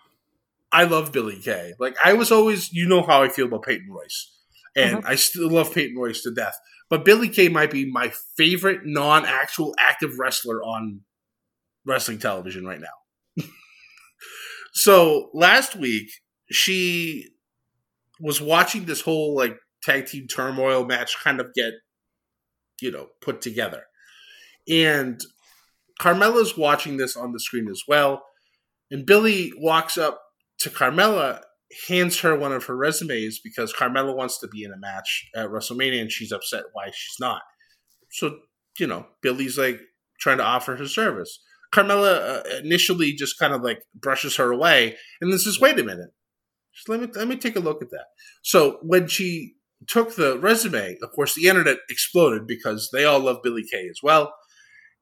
I love Billie Kay. Like, I was always, you know how I feel about Peyton Royce. And mm-hmm. I still love Peyton Royce to death. But Billie Kay might be my favorite non-actual active wrestler on wrestling television right now. So last week, she was watching this whole like tag team turmoil match kind of get, you know, put together. And Carmella's watching this on the screen as well. And Billie walks up to Carmella, hands her one of her resumes because Carmella wants to be in a match at WrestleMania and she's upset why she's not. So, you know, Billie's like trying to offer her service. Carmella uh, initially just kind of like brushes her away and then says, wait a minute, just let me, let me take a look at that. So when she took the resume, of course, the internet exploded because they all love Billie Kay as well.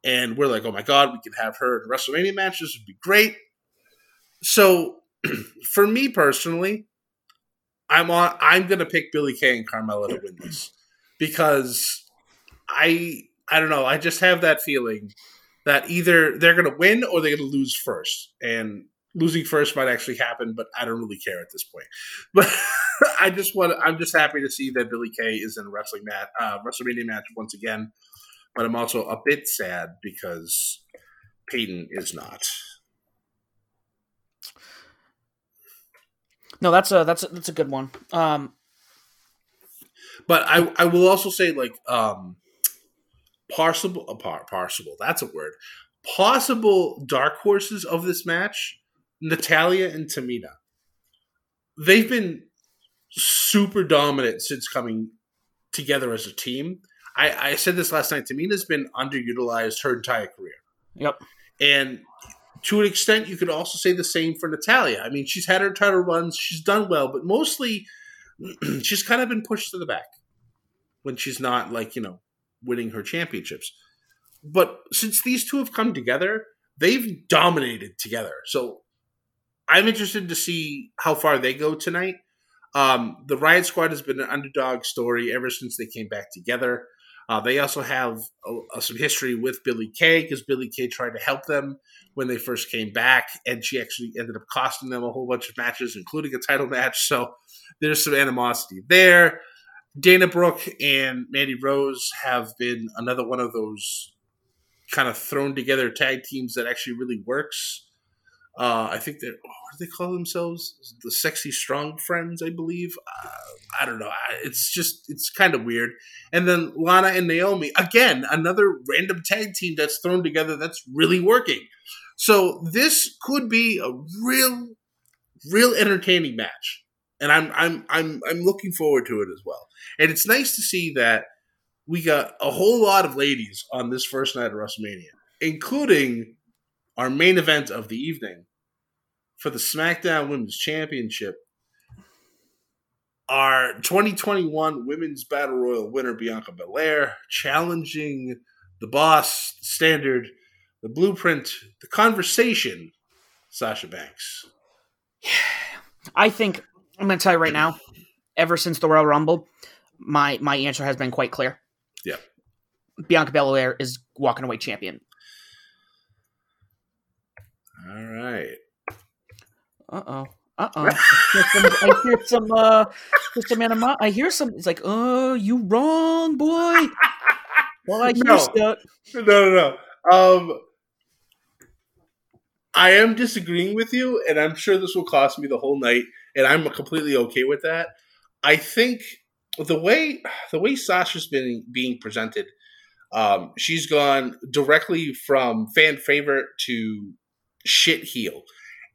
And we're like, oh my God, we can have her in WrestleMania matches. It'd be great. So for me personally, I'm on. I'm going to pick Billie Kay and Carmella to win this because I I don't know. I just have that feeling that either they're going to win or they're going to lose first. And losing first might actually happen, but I don't really care at this point. But I just want. I'm just happy to see that Billie Kay is in a wrestling mat, uh, WrestleMania match once again. But I'm also a bit sad because Peyton is not. No, that's a that's a, that's a good one. Um, but I I will also say like um, possible uh, par, possible that's a word possible dark horses of this match, Natalya and Tamina. They've been super dominant since coming together as a team. I, I said this last night. Tamina's been underutilized her entire career. Yep, and. To an extent, you could also say the same for Natalya. I mean, she's had her title runs. She's done well, but mostly she's kind of been pushed to the back when she's not, like, you know, winning her championships. But since these two have come together, they've dominated together. So I'm interested to see how far they go tonight. Um, the Riot Squad has been an underdog story ever since they came back together. Uh, they also have uh, some history with Billie Kay because Billie Kay tried to help them when they first came back, and she actually ended up costing them a whole bunch of matches, including a title match. So there's some animosity there. Dana Brooke and Mandy Rose have been another one of those kind of thrown together tag teams that actually really works. Uh, I think they're, what do they call themselves? The Sexy Strong Friends, I believe. Uh, I don't know. It's just, it's kind of weird. And then Lana and Naomi, again, another random tag team that's thrown together that's really working. So this could be a real, real entertaining match. And I'm, I'm, I'm, I'm looking forward to it as well. And it's nice to see that we got a whole lot of ladies on this first night of WrestleMania, including our main event of the evening for the SmackDown Women's Championship, our twenty twenty-one Women's Battle Royal winner, Bianca Belair, challenging the Boss, the Standard, the Blueprint, the Conversation, Sasha Banks. I think, I'm going to tell you right now, ever since the Royal Rumble, my, my answer has been quite clear. Yeah. Bianca Belair is walking away champion. All right. Uh-oh. Uh-oh. I hear some, uh, some anima- I hear some, it's like, oh, you wrong, boy. Well, I hear no. stuff. No, no, no. Um, I am disagreeing with you, and I'm sure this will cost me the whole night, and I'm completely okay with that. I think the way, the way Sasha's been being presented, um, she's gone directly from fan favorite to shit heel,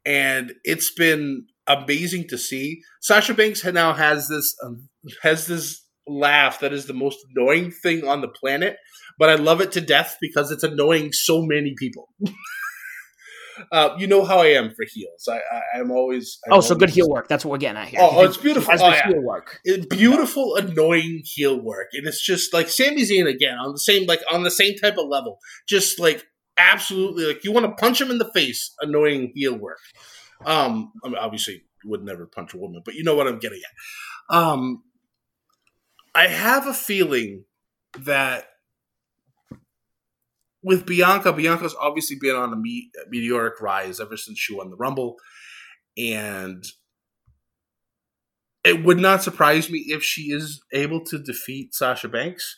and it's been amazing to see. Sasha Banks now has this um, has this laugh that is the most annoying thing on the planet, but I love it to death because it's annoying so many people. uh, you know how I am for heels. I, I I'm always I'm oh always, so good heel work. That's what we're getting at here. Oh, oh it's beautiful. It oh, yeah. heel work. It, beautiful, yeah. Annoying heel work, and it's just like Sami Zayn again on the same like on the same type of level. Just like. Absolutely, like you want to punch him in the face. Annoying heel work. Um, I mean, obviously, would never punch a woman, but you know what I'm getting at. Um, I have a feeling that with Bianca, Bianca's obviously been on a, me- a meteoric rise ever since she won the Rumble, and It would not surprise me if she is able to defeat Sasha Banks,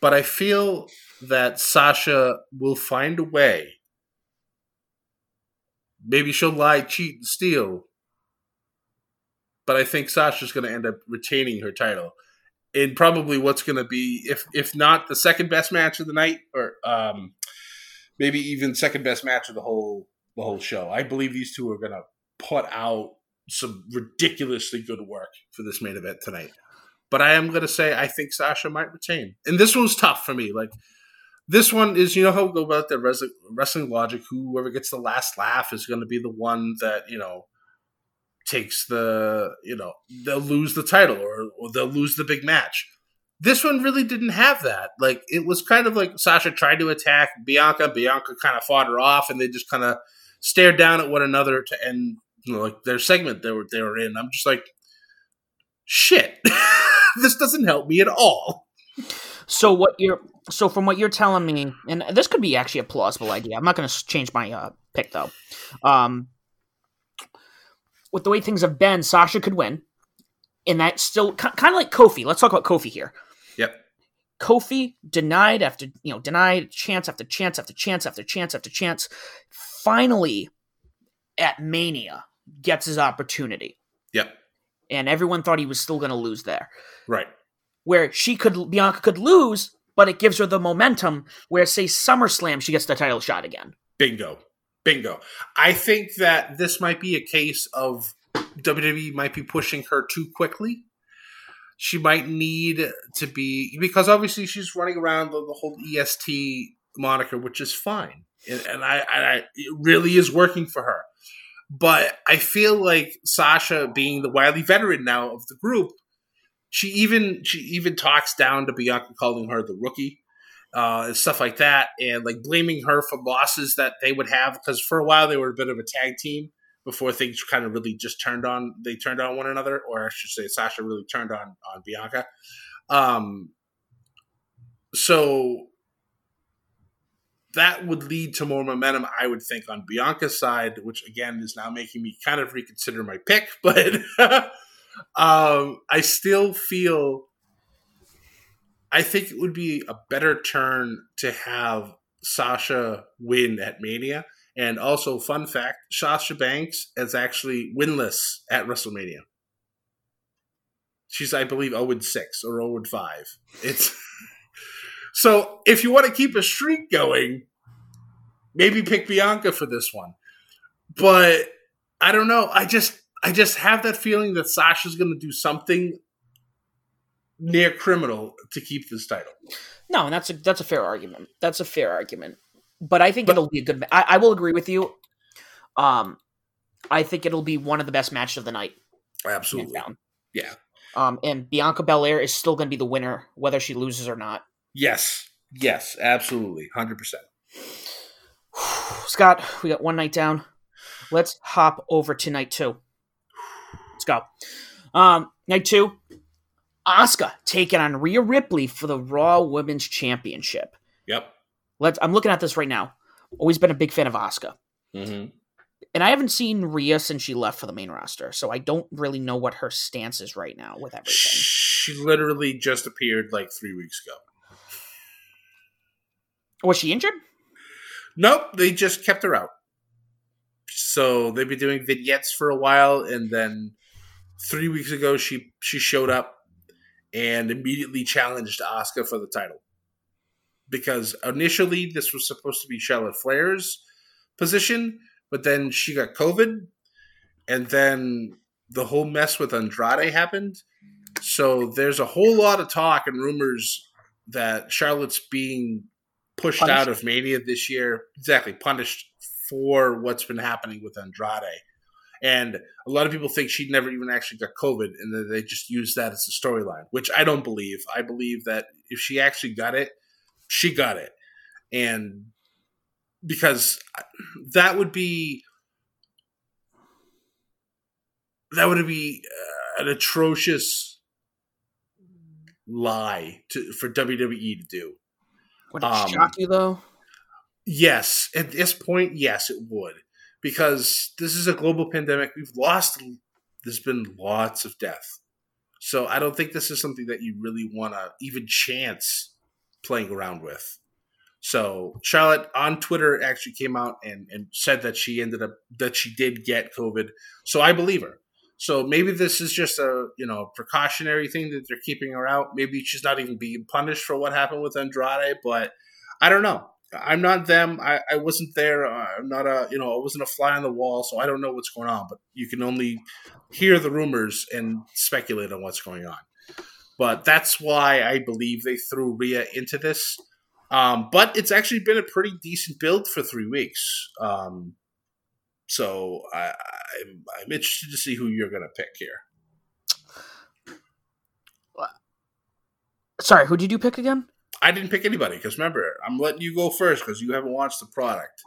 but I feel that Sasha will find a way. Maybe she'll lie, cheat, and steal, but I think Sasha's going to end up retaining her title in probably what's going to be, if if not the second best match of the night, or um, maybe even second best match of the whole the whole show. I believe these two are going to put out some ridiculously good work for this main event tonight. But I am going to say I think Sasha might retain. And this one's tough for me. Like, this one is, you know how we go about the res- wrestling logic, whoever gets the last laugh is going to be the one that, you know, takes the, you know, they'll lose the title or, or they'll lose the big match. This one really didn't have that. Like, it was kind of like Sasha tried to attack Bianca. Bianca kind of fought her off, and they just kind of stared down at one another to end, you know, like their segment they were they were in. I'm just like, shit, this doesn't help me at all. So what you're so from what you're telling me, and this could be actually a plausible idea. I'm not going to change my uh, pick though. Um, with the way things have been, Sasha could win, and that still kind of like Kofi. Let's talk about Kofi here. Yep. Kofi denied after you know denied chance after chance after chance after chance after chance. Finally, at Mania, gets his opportunity. Yep. And everyone thought he was still going to lose there. Right. Where she could, Bianca could lose, but it gives her the momentum where, say, SummerSlam, she gets the title shot again. Bingo. Bingo. I think that this might be a case of W W E might be pushing her too quickly. She might need to be, because obviously she's running around the, the whole E S T moniker, which is fine. And, and I, I, it really is working for her. But I feel like Sasha, being the wily veteran now of the group, she even she even talks down to Bianca, calling her the rookie uh, and stuff like that, and like blaming her for losses that they would have, because for a while they were a bit of a tag team before things kind of really just turned on. They turned on one another, or I should say, Sasha really turned on on Bianca. Um, so. That would lead to more momentum, I would think, on Bianca's side, which, again, is now making me kind of reconsider my pick. But um, I still feel – I think it would be a better turn to have Sasha win at Mania. And also, fun fact, Sasha Banks is actually winless at WrestleMania. She's, I believe, oh and six or oh and five. It's – So if you want to keep a streak going, maybe pick Bianca for this one. But I don't know. I just I just have that feeling that Sasha's going to do something near criminal to keep this title. No, and that's a that's a fair argument. That's a fair argument. But I think but, it'll be a good. I, I will agree with you. Um, I think it'll be one of the best matches of the night. Absolutely. Yeah. Um, and Bianca Belair is still going to be the winner, whether she loses or not. Yes. Yes, absolutely. one hundred percent. Scott, we got one night down. Let's hop over to night two. Let's go. Um, night two, Asuka taking on Rhea Ripley for the Raw Women's Championship. Yep. Let's. I'm looking at this right now. Always been a big fan of Asuka. Mm-hmm. And I haven't seen Rhea since she left for the main roster, so I don't really know what her stance is right now with everything. She literally just appeared like three weeks ago. Was she injured? Nope, they just kept her out. So they've been doing vignettes for a while, and then three weeks ago she she showed up and immediately challenged Asuka for the title. Because initially this was supposed to be Charlotte Flair's position, but then she got COVID, and then the whole mess with Andrade happened. So there's a whole lot of talk and rumors that Charlotte's being pushed punished. out of Mania this year. Exactly. Punished for what's been happening with Andrade. And a lot of people think she never even actually got COVID, and that they just used that as a storyline, which I don't believe. I believe that if she actually got it, she got it. And because that would be, that would be an atrocious lie to, for W W E to do. Would it um, shock you, though? Yes. At this point, yes, it would. Because this is a global pandemic. We've lost. There's been lots of death. So I don't think this is something that you really want to even chance playing around with. So Charlotte on Twitter actually came out and, and said that she ended up that she did get COVID. So I believe her. So maybe this is just a, you know, precautionary thing that they're keeping her out. Maybe she's not even being punished for what happened with Andrade, but I don't know. I'm not them. I, I wasn't there. I'm not a, you know, I wasn't a fly on the wall, so I don't know what's going on, but you can only hear the rumors and speculate on what's going on. But that's why I believe they threw Rhea into this. Um, but it's actually been a pretty decent build for three weeks. Um, so I, I'm, I'm interested to see who you're going to pick here. Sorry, who did you pick again? I didn't pick anybody because remember, I'm letting you go first because you haven't watched the product.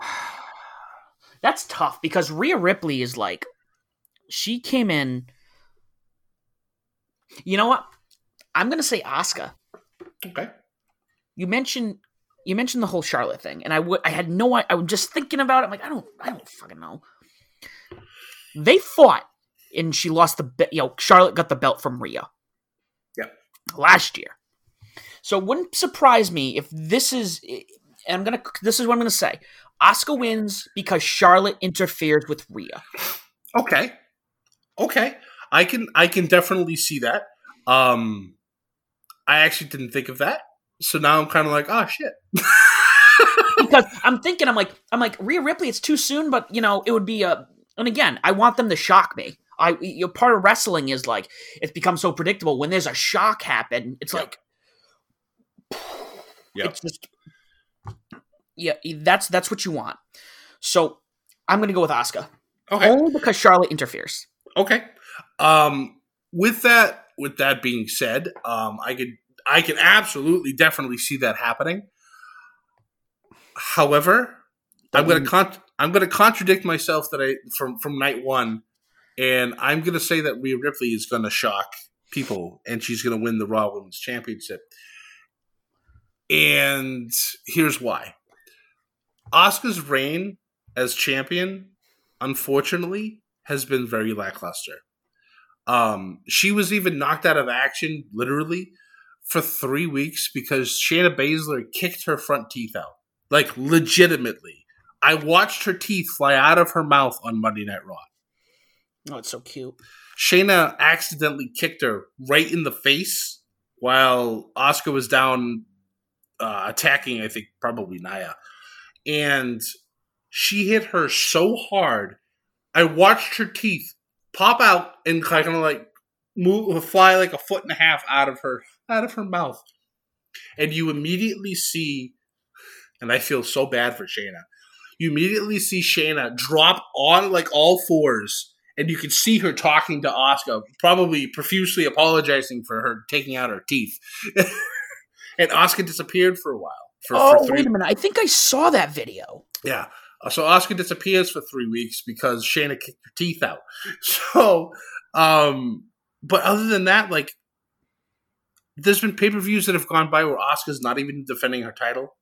That's tough because Rhea Ripley is like, she came in. You know what? I'm going to say Asuka. Okay. You mentioned you mentioned the whole Charlotte thing, and I would I had no I was just thinking about it. I'm like, I don't I don't fucking know. They fought, and she lost the be- you know Charlotte got the belt from Rhea. Yeah. Last year. So it wouldn't surprise me if this is, and I'm gonna, this is what I'm gonna say. Asuka wins because Charlotte interfered with Rhea. Okay, okay, I can, I can definitely see that. Um, I actually didn't think of that, so now I'm kind of like, oh shit. Because I'm thinking, I'm like, I'm like Rhea Ripley. It's too soon, but you know, it would be a. And again, I want them to shock me. I, you know, part of wrestling is like it's become so predictable. When there's a shock happen, it's yeah. like. Yep. It's just, yeah, that's that's what you want. So I'm going to go with Asuka. Okay. Only because Charlotte interferes. Okay. Um, with that, with that being said, um, I could, I can absolutely, definitely see that happening. However, I'm going to, con- I'm going to contradict myself that I from from night one, and I'm going to say that Rhea Ripley is going to shock people, and she's going to win the Raw Women's Championship. And here's why. Asuka's reign as champion, unfortunately, has been very lackluster. Um, she was even knocked out of action, literally, for three weeks because Shayna Baszler kicked her front teeth out. Like, legitimately. I watched her teeth fly out of her mouth on Monday Night Raw. Oh, it's so cute. Shayna accidentally kicked her right in the face while Asuka was down... Uh, attacking, I think, probably Naya. And she hit her so hard, I watched her teeth pop out and kind of like move, fly like a foot and a half out of her out of her mouth. And you immediately see, and I feel so bad for Shayna, you immediately see Shayna drop on like all fours, and you can see her talking to Asuka, probably profusely apologizing for her taking out her teeth. And Asuka disappeared for a while. For, oh, for three... wait a minute. I think I saw that video. Yeah. So Asuka disappears for three weeks because Shayna kicked her teeth out. So, um, but other than that, like, there's been pay-per-views that have gone by where Asuka's not even defending her title.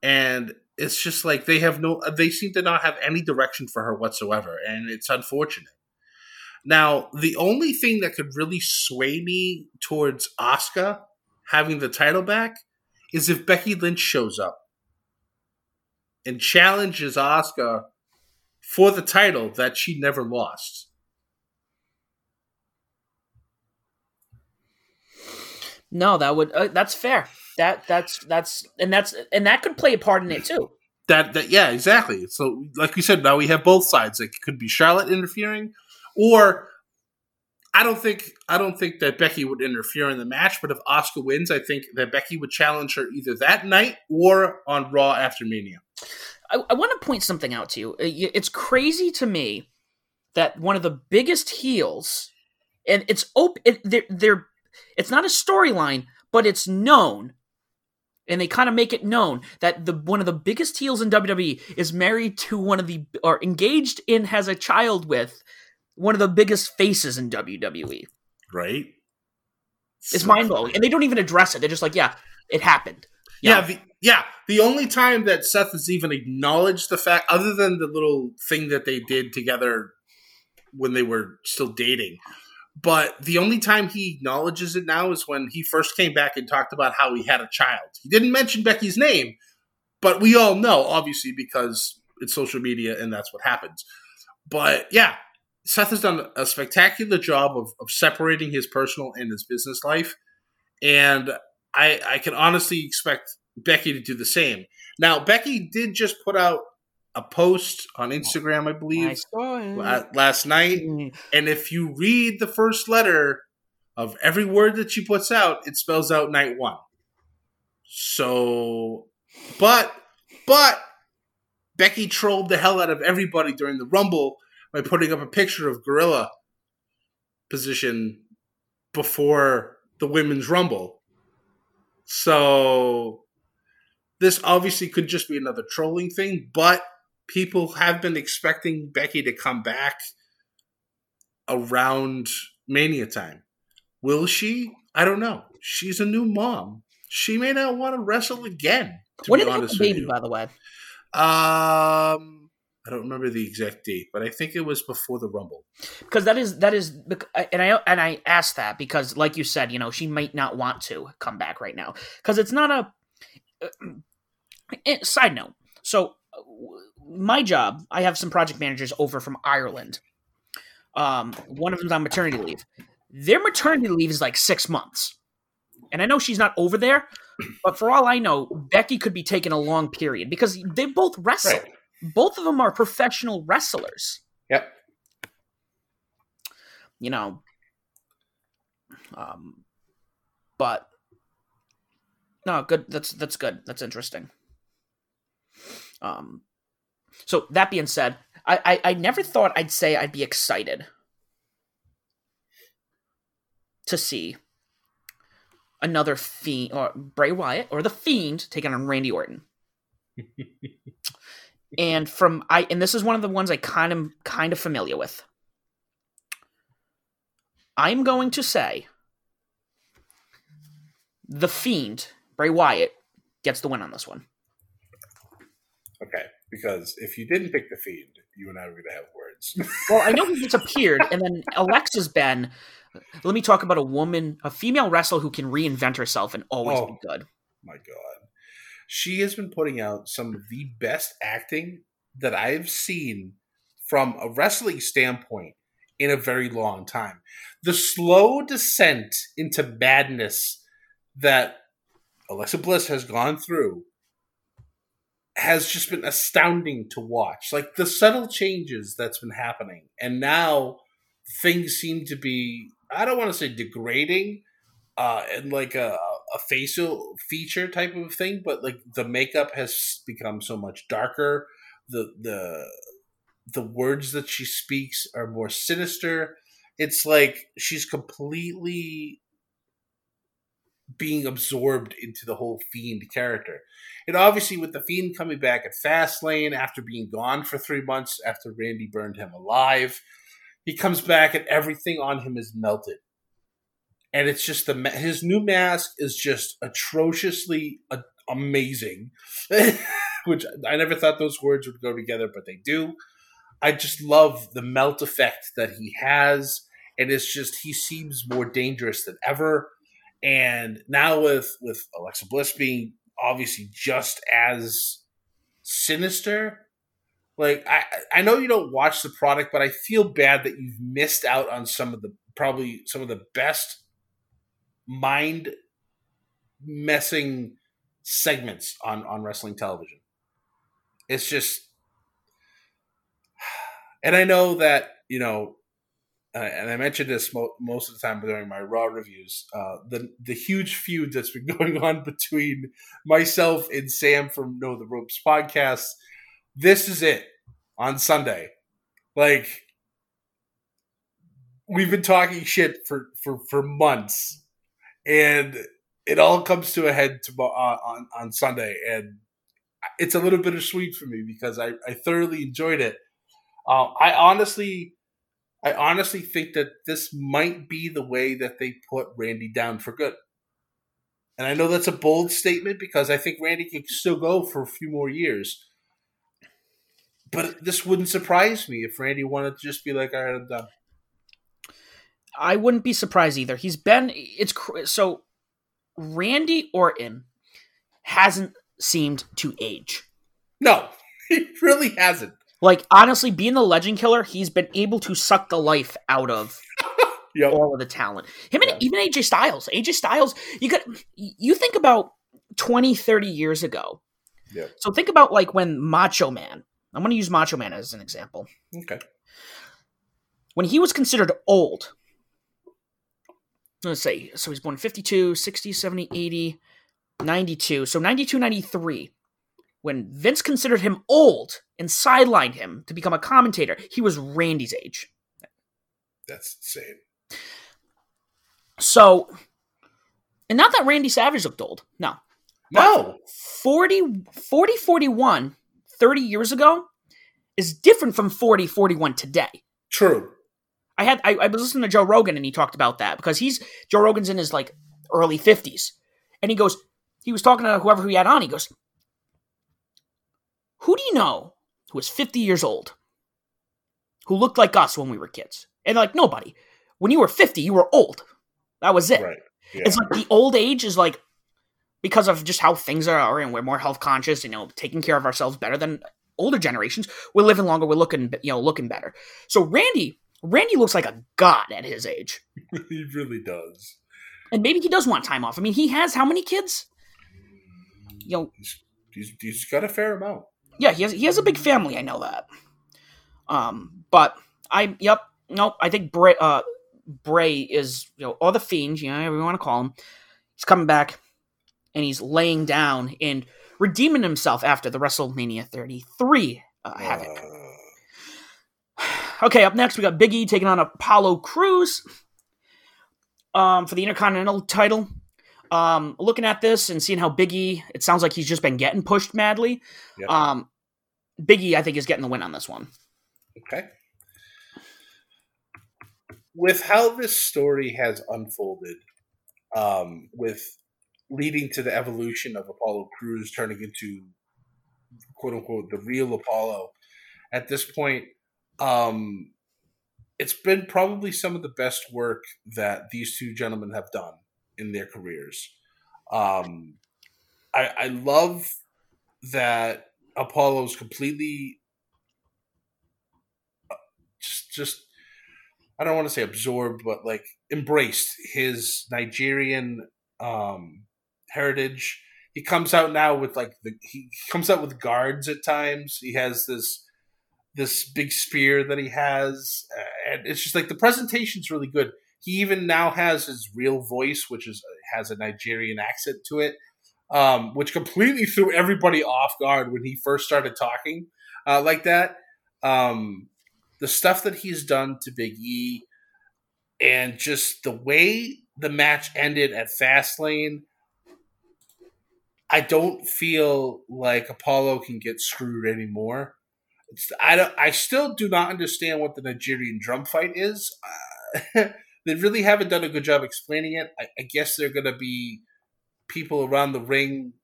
And it's just like they have no, they seem to not have any direction for her whatsoever. And it's unfortunate. Now, the only thing that could really sway me towards Asuka having the title back is if Becky Lynch shows up and challenges Asuka for the title that she never lost. No, that would uh, that's fair. That that's that's and that's and that could play a part in it too. That that yeah, exactly. So like you said, now we have both sides. It could be Charlotte interfering, or I don't think I don't think that Becky would interfere in the match, but if Asuka wins, I think that Becky would challenge her either that night or on Raw after Mania. I, I want to point something out to you. It's crazy to me that one of the biggest heels, and it's open, it, they're, they're, it's not a storyline, but it's known, and they kind of make it known that the one of the biggest heels in W W E is married to one of the or engaged in has a child with. One of the biggest faces in W W E. Right? It's so mind-blowing. And they don't even address it. They're just like, yeah, it happened. Yeah, yeah the, yeah. The only time that Seth has even acknowledged the fact, other than the little thing that they did together when they were still dating, But the only time he acknowledges it now is when he first came back and talked about how he had a child. He didn't mention Becky's name, but we all know, obviously, because it's social media and that's what happens. But yeah, Seth has done a spectacular job of, of separating his personal and his business life. And I, I can honestly expect Becky to do the same. Now, Becky did just put out a post on Instagram, I believe, I saw it last night. And if you read the first letter of every word that she puts out, it spells out night one. So, but, but Becky trolled the hell out of everybody during the Rumble by putting up a picture of gorilla position before the Women's Rumble. So this obviously could just be another trolling thing, but people have been expecting Becky to come back around Mania time. Will she? I don't know. She's a new mom. She may not want to wrestle again. To what be did honest with you, by the way? Um, I don't remember the exact date, but I think it was before the Rumble. Because that is that is, and I and I asked that because, like you said, you know, she might not want to come back right now because it's not a uh, side note. So. My job, I have some project managers over from Ireland. Um, one of them's on maternity leave. Their maternity leave is like six months. And I know she's not over there, but for all I know, Becky could be taking a long period because they both wrestle. Right. Both of them are professional wrestlers. Yep. You know. Um, but no, good. That's that's good. That's interesting. Um. So that being said, I, I, I never thought I'd say I'd be excited to see another Fiend or Bray Wyatt or the Fiend taking on Randy Orton. and from I and this is one of the ones I kind of kind of familiar with. I'm going to say the Fiend, Bray Wyatt, gets the win on this one. Okay. Because if you didn't pick the Fiend, you and I were going to have words. Well, I know he disappeared, and then Alexa's been, let me talk about a woman, a female wrestler who can reinvent herself and always oh, be good. My God. She has been putting out some of the best acting that I've seen from a wrestling standpoint in a very long time. The slow descent into madness that Alexa Bliss has gone through has just been astounding to watch. Like the subtle changes that's been happening. And now things seem to be, I don't want to say degrading uh, and like a, a facial feature type of thing, but like the makeup has become so much darker. The, the, the words that she speaks are more sinister. It's like she's completely being absorbed into the whole Fiend character. And obviously with the Fiend coming back at Fastlane after being gone for three months after Randy burned him alive, he comes back and everything on him is melted. And it's just the his new mask is just atrociously a- amazing, which I never thought those words would go together, but they do. I just love the melt effect that he has. And it's just, he seems more dangerous than ever. And now with, with Alexa Bliss being obviously just as sinister, like I, I know you don't watch the product, but I feel bad that you've missed out on some of the probably some of the best mind messing segments on, on wrestling television. It's just, and I know that, you know, Uh, and I mentioned this mo- most of the time during my Raw reviews, uh, the the huge feud that's been going on between myself and Sam from Know the Ropes podcast. This is it on Sunday. Like, we've been talking shit for, for, for months, and it all comes to a head to, uh, on, on Sunday. And it's a little bittersweet for me because I, I thoroughly enjoyed it. Uh, I honestly... I honestly think that this might be the way that they put Randy down for good. And I know that's a bold statement because I think Randy can still go for a few more years. But this wouldn't surprise me if Randy wanted to just be like, all right, I'm done. I wouldn't be surprised either. He's been, it's so Randy Orton hasn't seemed to age. No, he really hasn't. Like, honestly, being the legend killer, he's been able to suck the life out of yep. all of the talent. Him and yeah. even A J Styles. A J Styles, you got, you think about twenty, thirty years ago. Yeah. So think about like when Macho Man, I'm going to use Macho Man as an example. Okay. When he was considered old, let's say, so he's born fifty-two, sixty, seventy, eighty, ninety-two. So ninety-two, ninety-three, when Vince considered him old and sidelined him to become a commentator, he was Randy's age. That's insane. So, and not that Randy Savage looked old. No. No. forty, forty, forty-one, thirty years ago is different from forty, forty-one today. True. I had I, I was listening to Joe Rogan and he talked about that because he's Joe Rogan's in his like early fifties. And he goes, he was talking to whoever he had on. He goes, who do you know who is fifty years old who looked like us when we were kids? And like, nobody. When you were fifty, you were old. That was it. Right. Yeah. It's like the old age is like, because of just how things are and we're more health conscious, you know, taking care of ourselves better than older generations. We're living longer. We're looking, you know, looking better. So Randy, Randy looks like a god at his age. He really does. And maybe he does want time off. I mean, he has how many kids? You know, he's, he's, he's got a fair amount. Yeah, he has. He has a big family. I know that. Um, but I, yep, nope. I think Bray, uh, Bray is, you know, or the Fiend, you know, whatever you want to call him. He's coming back, and he's laying down and redeeming himself after the WrestleMania thirty-three uh, havoc. Uh... Okay, up next we got Big E taking on Apollo Crews. Um, for the Intercontinental title. Um, looking at this and seeing how Big E, it sounds like he's just been getting pushed madly. Yep. Um, Big E, I think, is getting the win on this one. Okay. With how this story has unfolded, um, with leading to the evolution of Apollo Crews turning into, quote-unquote, the real Apollo, at this point, um, it's been probably some of the best work that these two gentlemen have done in their careers. Um, I, I love that Apollo's completely just, just, I don't want to say absorbed, but like embraced his Nigerian um, heritage. He comes out now with like the, he comes out with guards at times. He has this, this big spear that he has. And it's just like the presentation's really good. He even now has his real voice, which is has a Nigerian accent to it, um, which completely threw everybody off guard when he first started talking uh, like that. Um, the stuff that he's done to Big E and just the way the match ended at Fastlane, I don't feel like Apollo can get screwed anymore. It's, I, don't, I still do not understand what the Nigerian drum fight is. Uh, They really haven't done a good job explaining it. I, I guess they're going to be people around the ring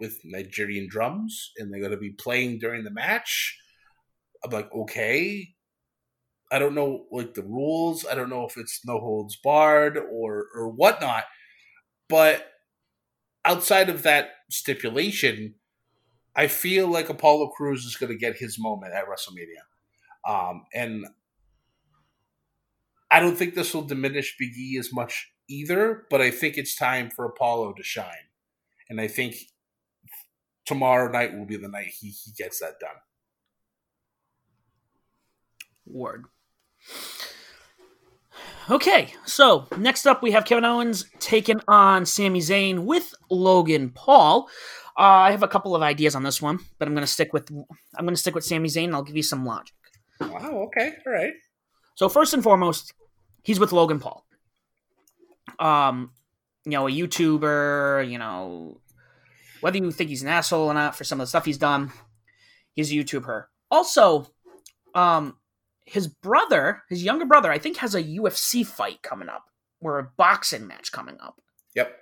with Nigerian drums, and they're going to be playing during the match. I'm like, okay. I don't know like the rules. I don't know if it's no holds barred or or whatnot. But outside of that stipulation, I feel like Apollo Crews is going to get his moment at WrestleMania. Um, and I don't think this will diminish Big E as much either, but I think it's time for Apollo to shine. And I think tomorrow night will be the night he, he gets that done. Word. Okay, so next up we have Kevin Owens taking on Sami Zayn with Logan Paul. Uh, I have a couple of ideas on this one, but I'm going to stick with I'm going to stick with Sami Zayn, and I'll give you some logic. Wow, okay, all right. So first and foremost, he's with Logan Paul. Um, you know, a YouTuber, you know, whether you think he's an asshole or not for some of the stuff he's done, he's a YouTuber. Also, um, his brother, his younger brother, I think has a U F C fight coming up or a boxing match coming up. Yep.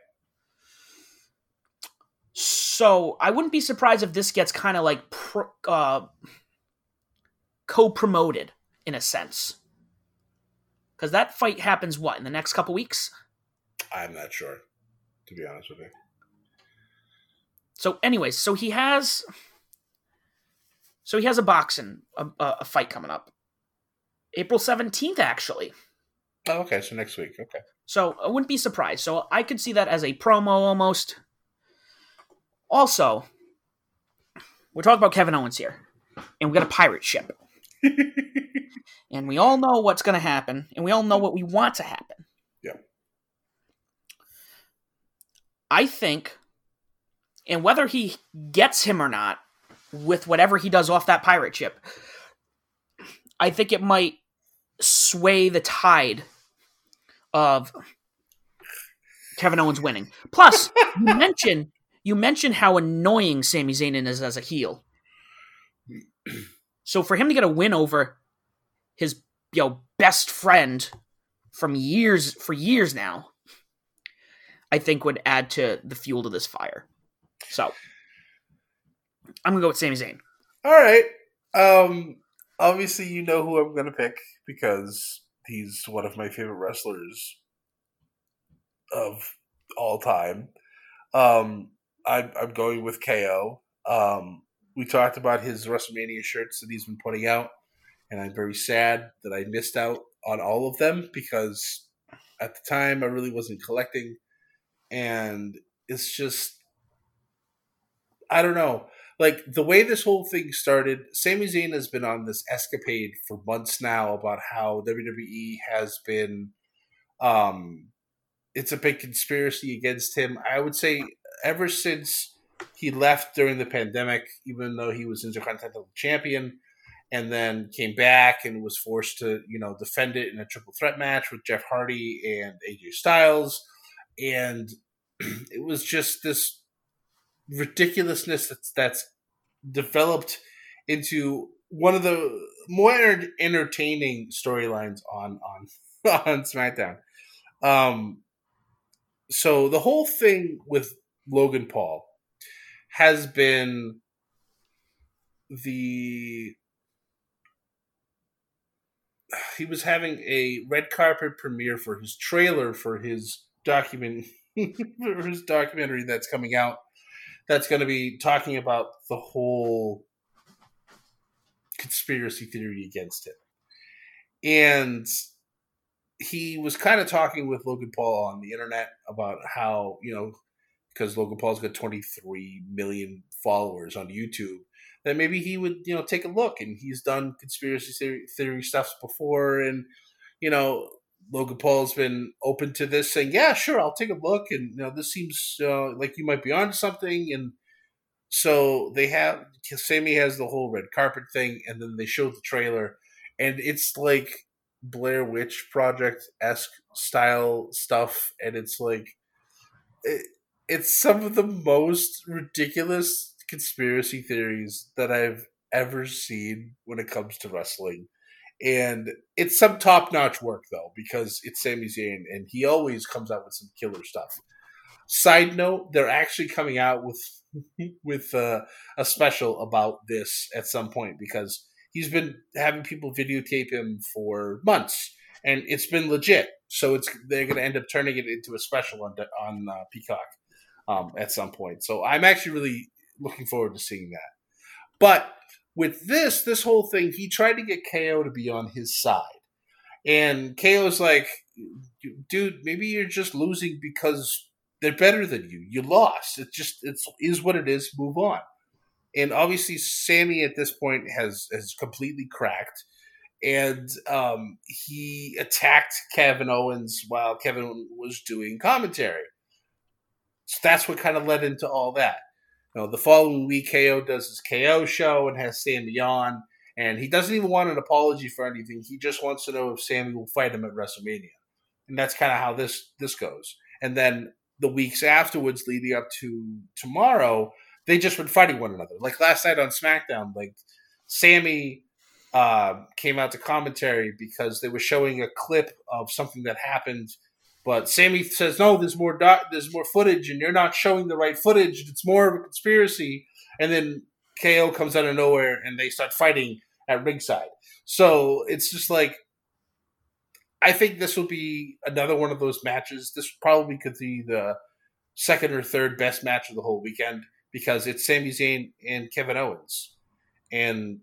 So I wouldn't be surprised if this gets kind of like pro, uh, co-promoted in a sense. Because that fight happens, what, in the next couple weeks? I'm not sure, to be honest with you. So anyways, so he has... So he has a boxing, a, a fight coming up. April seventeenth, actually. Oh, okay, so next week, okay. So I wouldn't be surprised. So I could see that as a promo almost. Also, we're talking about Kevin Owens here. And we got a pirate ship. And we all know what's going to happen. And we all know what we want to happen. Yeah. I think, and whether he gets him or not, with whatever he does off that pirate ship, I think it might sway the tide of Kevin Owens winning. Plus, you mentioned you mentioned how annoying Sami Zayn is as a heel. So for him to get a win over his you know, best friend from years for years now, I think would add to the fuel to this fire. So I'm going to go with Sami Zayn. All right. Um, obviously, you know who I'm going to pick because he's one of my favorite wrestlers of all time. Um, I'm, I'm going with K O. Um, we talked about his WrestleMania shirts that he's been putting out, and I'm very sad that I missed out on all of them because at the time I really wasn't collecting. And it's just, I don't know. Like, the way this whole thing started, Sami Zayn has been on this escapade for months now about how W W E has been, um, it's a big conspiracy against him. I would say ever since he left during the pandemic, even though he was Intercontinental Champion, and then came back and was forced to, you know, defend it in a triple threat match with Jeff Hardy and A J Styles. And it was just this ridiculousness that's, that's developed into one of the more entertaining storylines on on on SmackDown. Um, so the whole thing with Logan Paul has been the he was having a red carpet premiere for his trailer for his document for his documentary that's coming out. That's going to be talking about the whole conspiracy theory against him. And he was kind of talking with Logan Paul on the internet about how, you know, because Logan Paul's got twenty-three million followers on YouTube, that maybe he would, you know, take a look. And he's done conspiracy theory, theory stuff before. And, you know, Logan Paul's been open to this, saying, yeah, sure, I'll take a look. And, you know, this seems uh, like you might be onto something. And so they have, Sammy has the whole red carpet thing, and then they showed the trailer. And it's like Blair Witch Project-esque style stuff. And it's like, it, it's some of the most ridiculous conspiracy theories that I've ever seen when it comes to wrestling. And it's some top-notch work, though, because it's Sami Zayn, and he always comes out with some killer stuff. Side note, they're actually coming out with with uh, a special about this at some point, because he's been having people videotape him for months, and it's been legit. So it's they're going to end up turning it into a special on, on uh, Peacock um, at some point. So I'm actually really looking forward to seeing that. But with this, this whole thing, he tried to get K O to be on his side. And K O's like, dude, maybe you're just losing because they're better than you. You lost. It just it's is what it is. Move on. And obviously, Sammy at this point has, has completely cracked. And um, he attacked Kevin Owens while Kevin was doing commentary. So that's what kind of led into all that. Know, the following week, K O does his K O show and has Sammy on, and he doesn't even want an apology for anything. He just wants to know if Sammy will fight him at WrestleMania, and that's kind of how this this goes. And then the weeks afterwards, leading up to tomorrow, they just been fighting one another. Like last night on SmackDown, like Sammy uh, came out to commentary because they were showing a clip of something that happened. But Sammy says, no, there's more doc- there's more footage, and you're not showing the right footage. It's more of a conspiracy. And then K O comes out of nowhere, and they start fighting at ringside. So it's just like, I think this will be another one of those matches. This probably could be the second or third best match of the whole weekend because it's Sami Zayn and Kevin Owens. And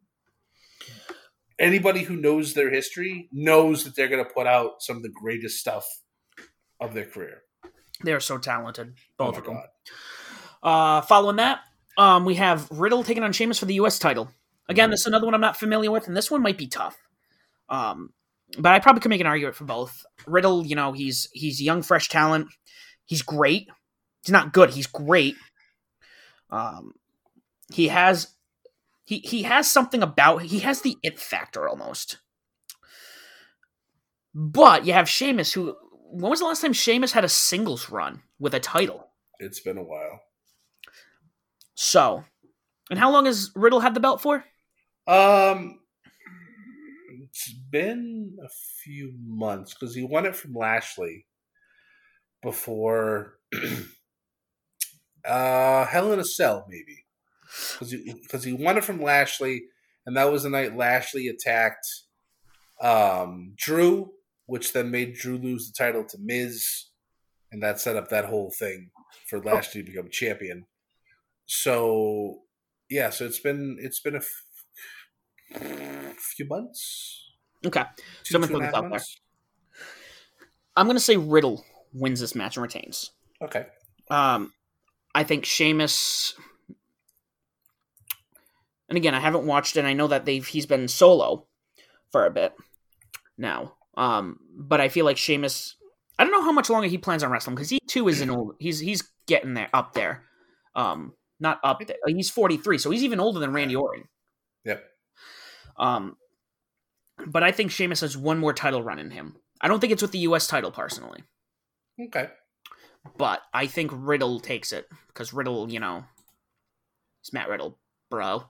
anybody who knows their history knows that they're going to put out some of the greatest stuff of their career. They're so talented, both oh of them. Uh, following that, um, we have Riddle taking on Sheamus for the U S title. Again, mm-hmm. This is another one I'm not familiar with, and this one might be tough. Um, but I probably could make an argument for both. Riddle, you know, he's he's young, fresh talent. He's great. He's not good. He's great. Um, he has he he has something about he has the it factor almost. But you have Sheamus, who when was the last time Sheamus had a singles run with a title? It's been a while. So, and how long has Riddle had the belt for? Um. It's been a few months because he won it from Lashley before uh, Hell in a Cell, maybe. Because he, he won it from Lashley, and that was the night Lashley attacked um, Drew, which then made Drew lose the title to Miz, and that set up that whole thing for Lashley oh. to become champion. So, yeah, so it's been it's been a f- few months. Okay, so I'm going to put this out there. I'm going to say Riddle wins this match and retains. Okay. Um, I think Sheamus... And again, I haven't watched it. I know that they've he's been solo for a bit now. Um, but I feel like Sheamus... I don't know how much longer he plans on wrestling, because he too is an old... He's, he's getting there, up there. Um, not up there. He's forty-three, so he's even older than Randy Orton. Yep. Um... But I think Sheamus has one more title run in him. I don't think it's with the U S title, personally. Okay. But I think Riddle takes it. Because Riddle, you know, it's Matt Riddle, bro.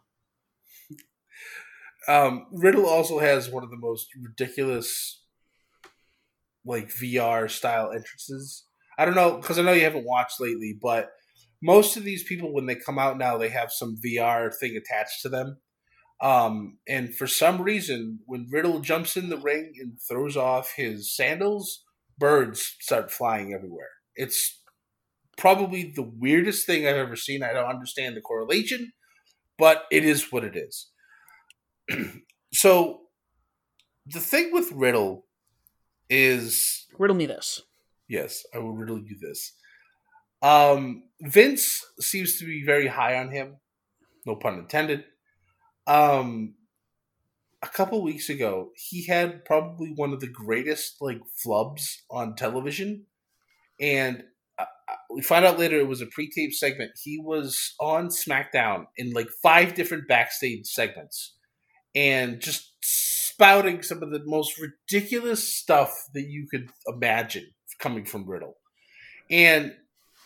Um, Riddle also has one of the most ridiculous, like, V R-style entrances. I don't know, because I know you haven't watched lately, but most of these people, when they come out now, they have some V R thing attached to them. Um, and for some reason, when Riddle jumps in the ring and throws off his sandals, birds start flying everywhere. It's probably the weirdest thing I've ever seen. I don't understand the correlation, but it is what it is. So the thing with Riddle is... Riddle me this. Yes, I will riddle you this. Um, Vince seems to be very high on him. No pun intended. Um, a couple weeks ago, he had probably one of the greatest like flubs on television, and uh, we find out later it was a pre-taped segment. He was on SmackDown in like five different backstage segments, and just spouting some of the most ridiculous stuff that you could imagine coming from Riddle. And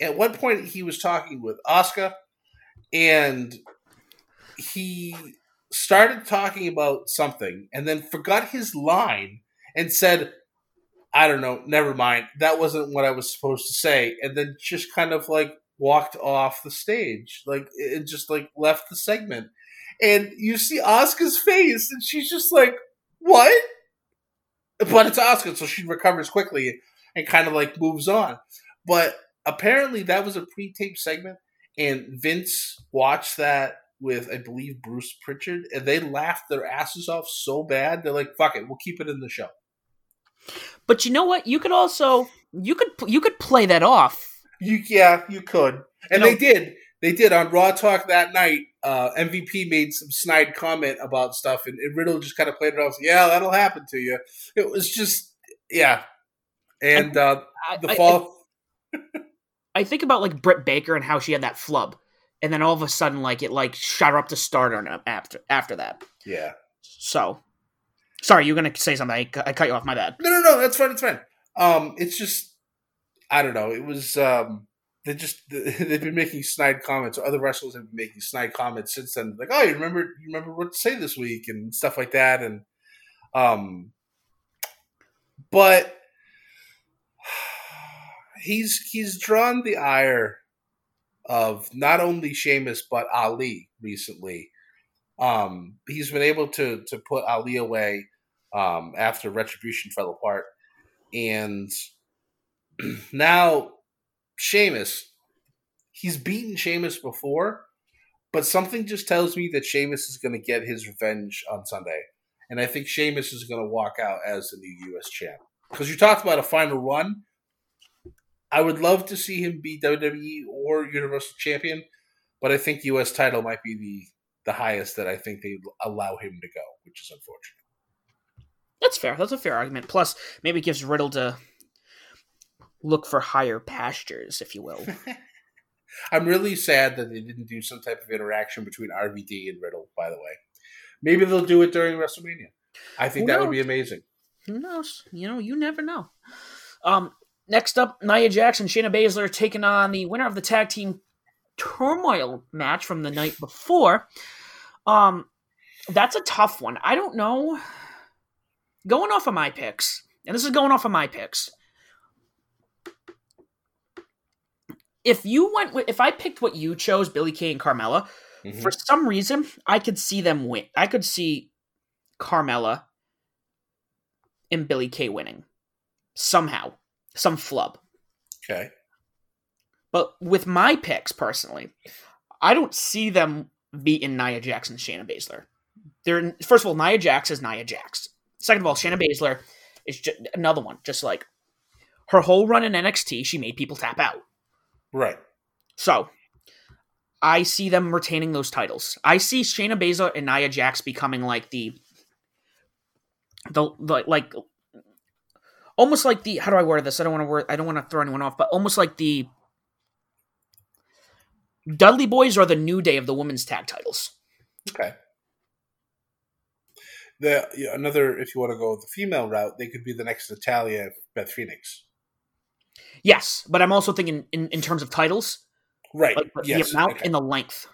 at one point, he was talking with Asuka, and he started talking about something and then forgot his line and said, I don't know, never mind. That wasn't what I was supposed to say. And then just kind of like walked off the stage, like and just like left the segment. And you see Asuka's face and she's just like, what? But it's Asuka. So she recovers quickly and kind of like moves on. But apparently that was a pre-taped segment and Vince watched that with, I believe, Bruce Pritchard, and they laughed their asses off so bad, they're like, fuck it, we'll keep it in the show. But you know what? You could also, you could you could play that off. You Yeah, you could. And you know, they did. They did. On Raw Talk that night, uh, M V P made some snide comment about stuff, and, and Riddle just kind of played it off. Yeah, that'll happen to you. It was just, yeah. And I, uh, the I, fall. I, I think about, like, Britt Baker and how she had that flub. And then all of a sudden, like, it, like, shot her up to stardom after after that. Yeah. So, sorry, you were going to say something. I, I cut you off. My bad. No, no, no. That's fine. It's fine. Um, it's just, I don't know. It was, um, they just, they've been making snide comments. Other wrestlers have been making snide comments since then. Like, oh, you remember, you remember what to say this week and stuff like that. And, um, but he's, he's drawn the ire of not only Sheamus, but Ali recently. Um, he's been able to to put Ali away um, after Retribution fell apart. And now Sheamus, he's beaten Sheamus before, but something just tells me that Sheamus is going to get his revenge on Sunday. And I think Sheamus is going to walk out as the new U S champ. Because you talked about a final run. I would love to see him be W W E or Universal Champion, but I think U S title might be the, the highest that I think they allow him to go, which is unfortunate. That's fair. That's a fair argument. Plus, maybe it gives Riddle to look for higher pastures, if you will. I'm really sad that they didn't do some type of interaction between R V D and Riddle, by the way. Maybe they'll do it during WrestleMania. I think Who that knows? Would be amazing. Who knows? You know, you never know. Um, next up, Nia Jax and Shayna Baszler taking on the winner of the tag team turmoil match from the night before. Um, that's a tough one. I don't know. Going off of my picks, and this is going off of my picks. If you went with, if I picked what you chose, Billie Kay and Carmella, mm-hmm. for some reason, I could see them win. I could see Carmella and Billie Kay winning somehow, some flub. Okay. But with my picks, personally, I don't see them beating Nia Jax and Shayna Baszler. They're, first of all, Nia Jax is Nia Jax. Second of all, Shayna Baszler is just another one. Just like her whole run in N X T, she made people tap out. Right. So I see them retaining those titles. I see Shayna Baszler and Nia Jax becoming like the, the, the like, almost like the, how do I word this? I don't want to word, I don't want to throw anyone off, but almost like the Dudley Boys or the New Day of the women's tag titles. Okay. The, you know, another, if you want to go the female route, they could be the next Natalya, Beth Phoenix. Yes, but I'm also thinking in, in terms of titles. Right. Like yes. The amount okay. and the length.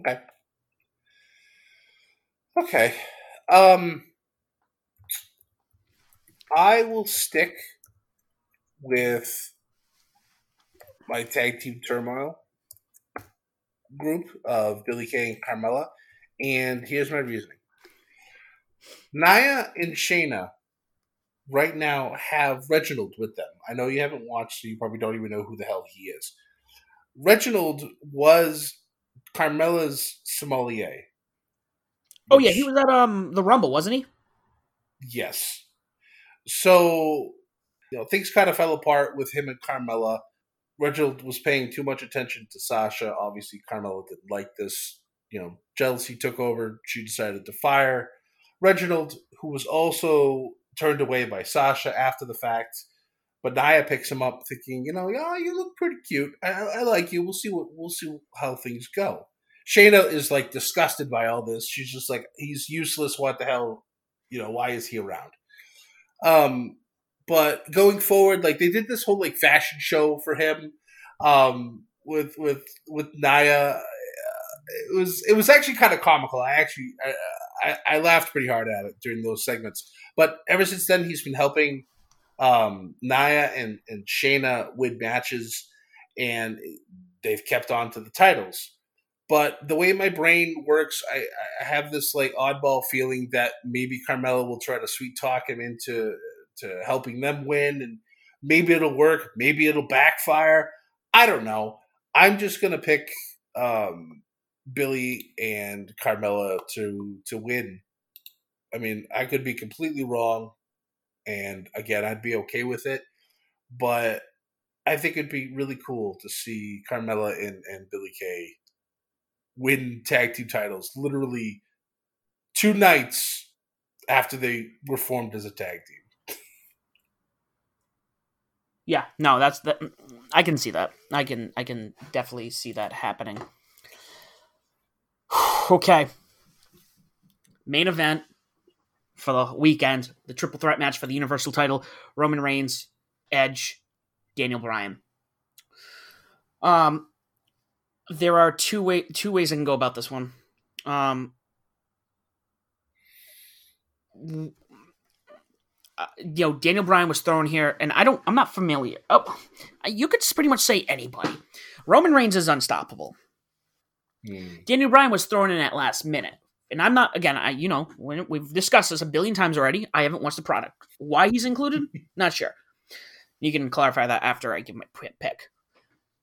Okay. Okay. Um, I will stick with my tag team turmoil group of Billie Kay and Carmella, and here's my reasoning. Nia and Shayna right now have Reginald with them. I know you haven't watched, so you probably don't even know who the hell he is. Reginald was Carmella's sommelier. Oh, yeah, he was at um the Rumble, wasn't he? Yes. So, you know, things kind of fell apart with him and Carmella. Reginald was paying too much attention to Sasha. Obviously, Carmella didn't like this. You know, jealousy took over. She decided to fire Reginald, who was also turned away by Sasha after the fact, but Nia picks him up, thinking, you know, oh, you look pretty cute. I, I like you. We'll see what we'll see how things go. Shayna is like disgusted by all this. She's just like, he's useless. What the hell? You know, why is he around? Um, but going forward, like they did this whole like fashion show for him um, with with with Nia. It was it was actually kind of comical. I actually. I, I, I laughed pretty hard at it during those segments. But ever since then, he's been helping um, Nia and, and Shayna win matches, and they've kept on to the titles. But the way my brain works, I, I have this like oddball feeling that maybe Carmella will try to sweet-talk him into to helping them win, and maybe it'll work, maybe it'll backfire. I don't know. I'm just going to pick um, – Billie and Carmella to to win. I mean, I could be completely wrong, and again, I'd be okay with it, but I think it'd be really cool to see Carmella and, and Billie Kay win tag team titles literally two nights after they were formed as a tag team. Yeah, no, that's that. I can see that. I can I can definitely see that happening. Okay, main event for the weekend, the triple threat match for the Universal title, Roman Reigns, Edge, Daniel Bryan. Um, there are two, way, two ways I can go about this one. Um, you know, Daniel Bryan was thrown here, and I don't, I'm not familiar. Oh, you could pretty much say anybody. Roman Reigns is unstoppable. Mm. Daniel Bryan was thrown in at last minute. and I'm not, again, I, you know, when we've discussed this a billion times already, I haven't watched the product. Why he's included? Not sure. You can clarify that after I give my pick.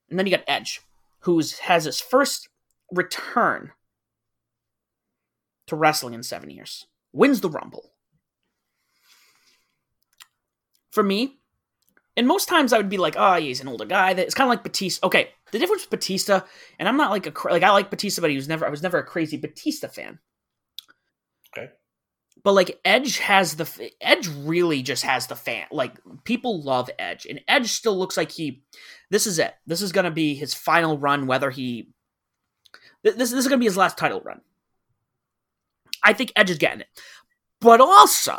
And then you got Edge, who has his first return to wrestling in seven years. Wins the Rumble. For me, and most times I would be like, oh, he's an older guy. It's kind of like Batista. Okay, the difference with Batista, and I'm not like a, like I like Batista, but he was never, I was never a crazy Batista fan. Okay. But like Edge has the, Edge really just has the fan. Like people love Edge, and Edge still looks like he, this is it. This is going to be his final run, whether he, this, this is going to be his last title run. I think Edge is getting it. But also,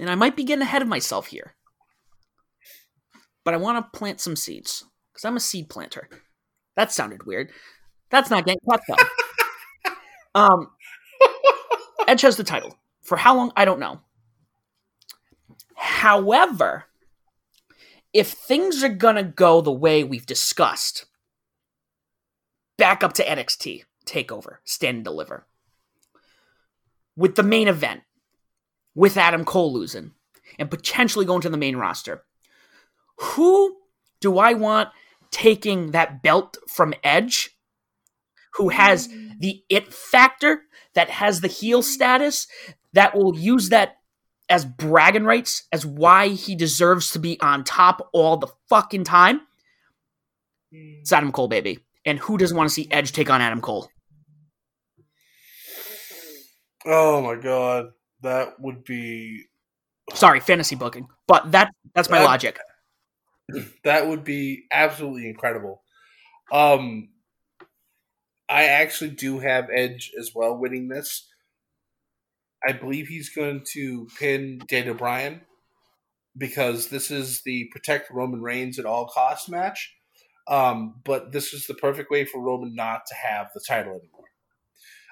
and I might be getting ahead of myself here, but I want to plant some seeds because I'm a seed planter. That sounded weird. That's not getting caught up. Um, Edge has the title. For how long? I don't know. However, if things are going to go the way we've discussed, back up to N X T, TakeOver, Stand and Deliver, with the main event, with Adam Cole losing, and potentially going to the main roster, who do I want taking that belt from Edge, who has the it factor, that has the heel status, that will use that as bragging rights, as why he deserves to be on top all the fucking time? It's Adam Cole, baby. And who doesn't want to see Edge take on Adam Cole? Oh, my God. That would be... Sorry, fantasy booking. But that that's my that, logic. That would be absolutely incredible. Um, I actually do have Edge as well winning this. I believe he's going to pin Daniel Bryan because this is the protect Roman Reigns at all costs match. Um, but this is the perfect way for Roman not to have the title anymore.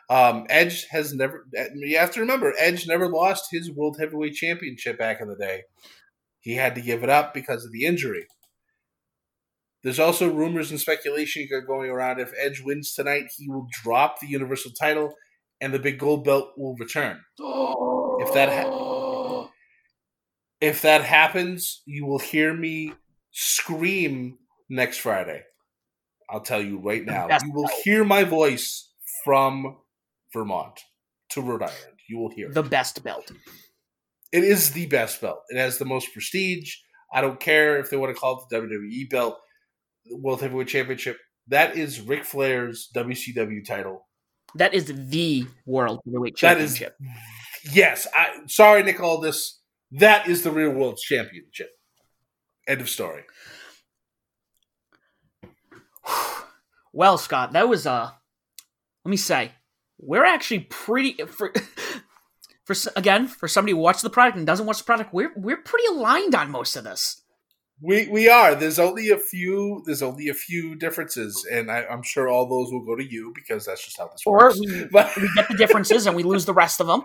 Um, Edge has never, you have to remember, Edge never lost his World Heavyweight Championship back in the day. He had to give it up because of the injury. There's also rumors and speculation going around if Edge wins tonight, he will drop the Universal title and the big gold belt will return. Oh. If that ha- if that happens, you will hear me scream next Friday. I'll tell you right now. That's you will right. hear my voice from Vermont to Rhode Island. You will hear the it. best belt. It is the best belt. It has the most prestige. I don't care if they want to call it the W W E belt, the World Heavyweight Championship. That is Ric Flair's W C W title. That is the World Heavyweight Championship. That is, yes. I, sorry, Nick, all this. That is the real World Championship. End of story. Well, Scott, that was a... Uh... Let me say, we're actually pretty for, for again for somebody who watches the product and doesn't watch the product. We're we're pretty aligned on most of this. We we are. There's only a few. There's only a few differences, and I, I'm sure all those will go to you because that's just how this or works. We, but we get the differences and we lose the rest of them.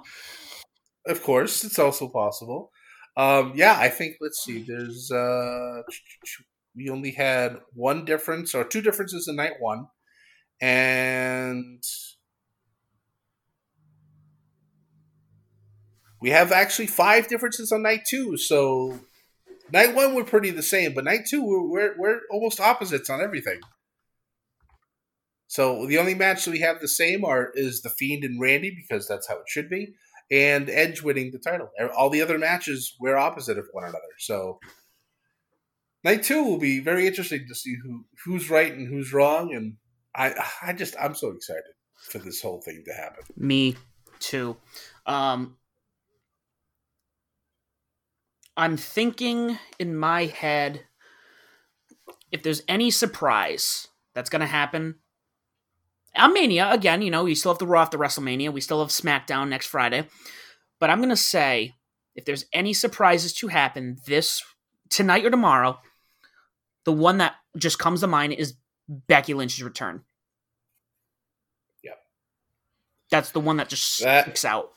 Of course, it's also possible. Um, yeah, I think. Let's see. There's uh, we only had one difference or two differences in night one. And we have actually five differences on night two. So night one, we're pretty the same, but night two, we're we're, we're almost opposites on everything. So the only match that we have the same are is The Fiend and Randy, because that's how it should be, and Edge winning the title. All the other matches, we're opposite of one another. So night two will be very interesting to see who who's right and who's wrong, and I I just I'm so excited for this whole thing to happen. Me too. Um, I'm thinking in my head if there's any surprise that's going to happen. On Mania again, you know, we still have the Raw after WrestleMania. We still have SmackDown next Friday, but I'm going to say if there's any surprises to happen this tonight or tomorrow, the one that just comes to mind is Becky Lynch's return. Yep. That's the one that just that, sticks out.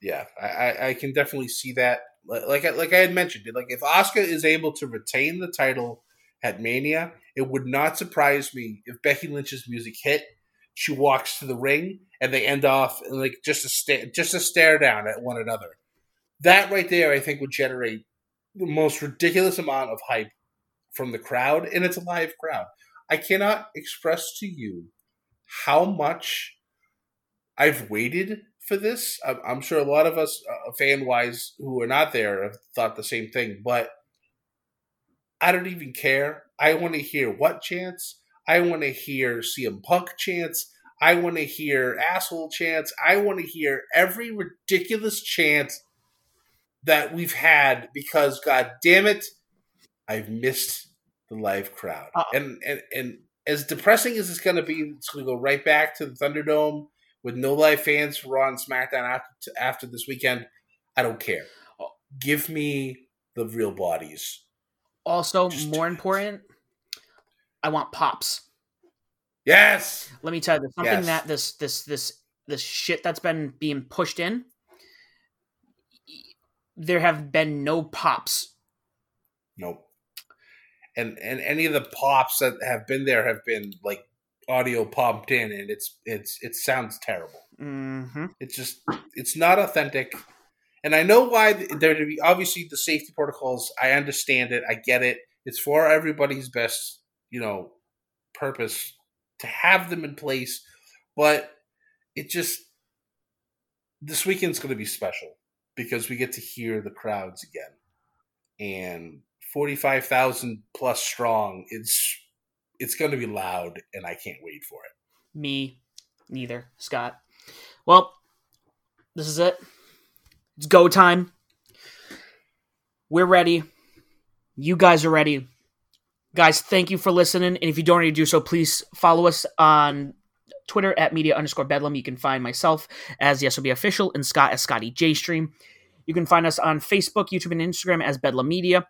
Yeah, I, I can definitely see that. Like I, like I had mentioned, like if Asuka is able to retain the title at Mania, it would not surprise me if Becky Lynch's music hit she walks to the ring, and they end off in like just a stare, just a stare down at one another. That right there, I think, would generate the most ridiculous amount of hype from the crowd, and it's a live crowd. I cannot express to you how much I've waited for this. I'm sure a lot of us, uh, fan-wise, who are not there have thought the same thing, but I don't even care. I want to hear what chants. I want to hear C M Punk chants. I want to hear asshole chants. I want to hear every ridiculous chant that we've had, because, God damn it, I've missed the live crowd. Uh, and, and and as depressing as it's going to be, it's going to go right back to the Thunderdome with no live fans for Raw and SmackDown after, after this weekend. I don't care. Give me the real bodies. Also, just more important, I want pops. Yes. Let me tell you, there's something yes. that this this this this shit that's been being pushed in, there have been no pops. Nope. And and any of the pops that have been there have been like audio pumped in, and it's it's it sounds terrible. Mm-hmm. It's just it's not authentic. And I know why there to be obviously the safety protocols. I understand it. I get it. It's for everybody's best, you know, purpose to have them in place. But it just this weekend's going to be special because we get to hear the crowds again, and forty-five thousand plus strong. It's it's going to be loud, and I can't wait for it. Me neither, Scott. Well, this is it. It's go time. We're ready. You guys are ready. Guys, thank you for listening. And if you don't already do so, please follow us on Twitter at media underscore bedlam. You can find myself as Y S O B official and Scott as Scotty J Stream. You can find us on Facebook, YouTube, and Instagram as Bedlam Media.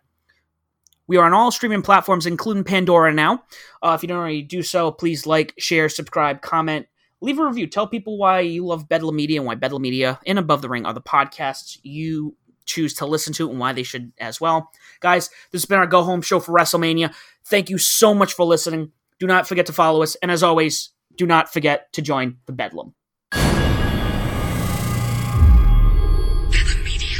We are on all streaming platforms, including Pandora now. Uh, if you don't already do so, please like, share, subscribe, comment. Leave a review. Tell people why you love Bedlam Media and why Bedlam Media and Above the Ring are the podcasts you choose to listen to and why they should as well. Guys, this has been our go-home show for WrestleMania. Thank you so much for listening. Do not forget to follow us. And as always, do not forget to join the Bedlam. Bedlam Media.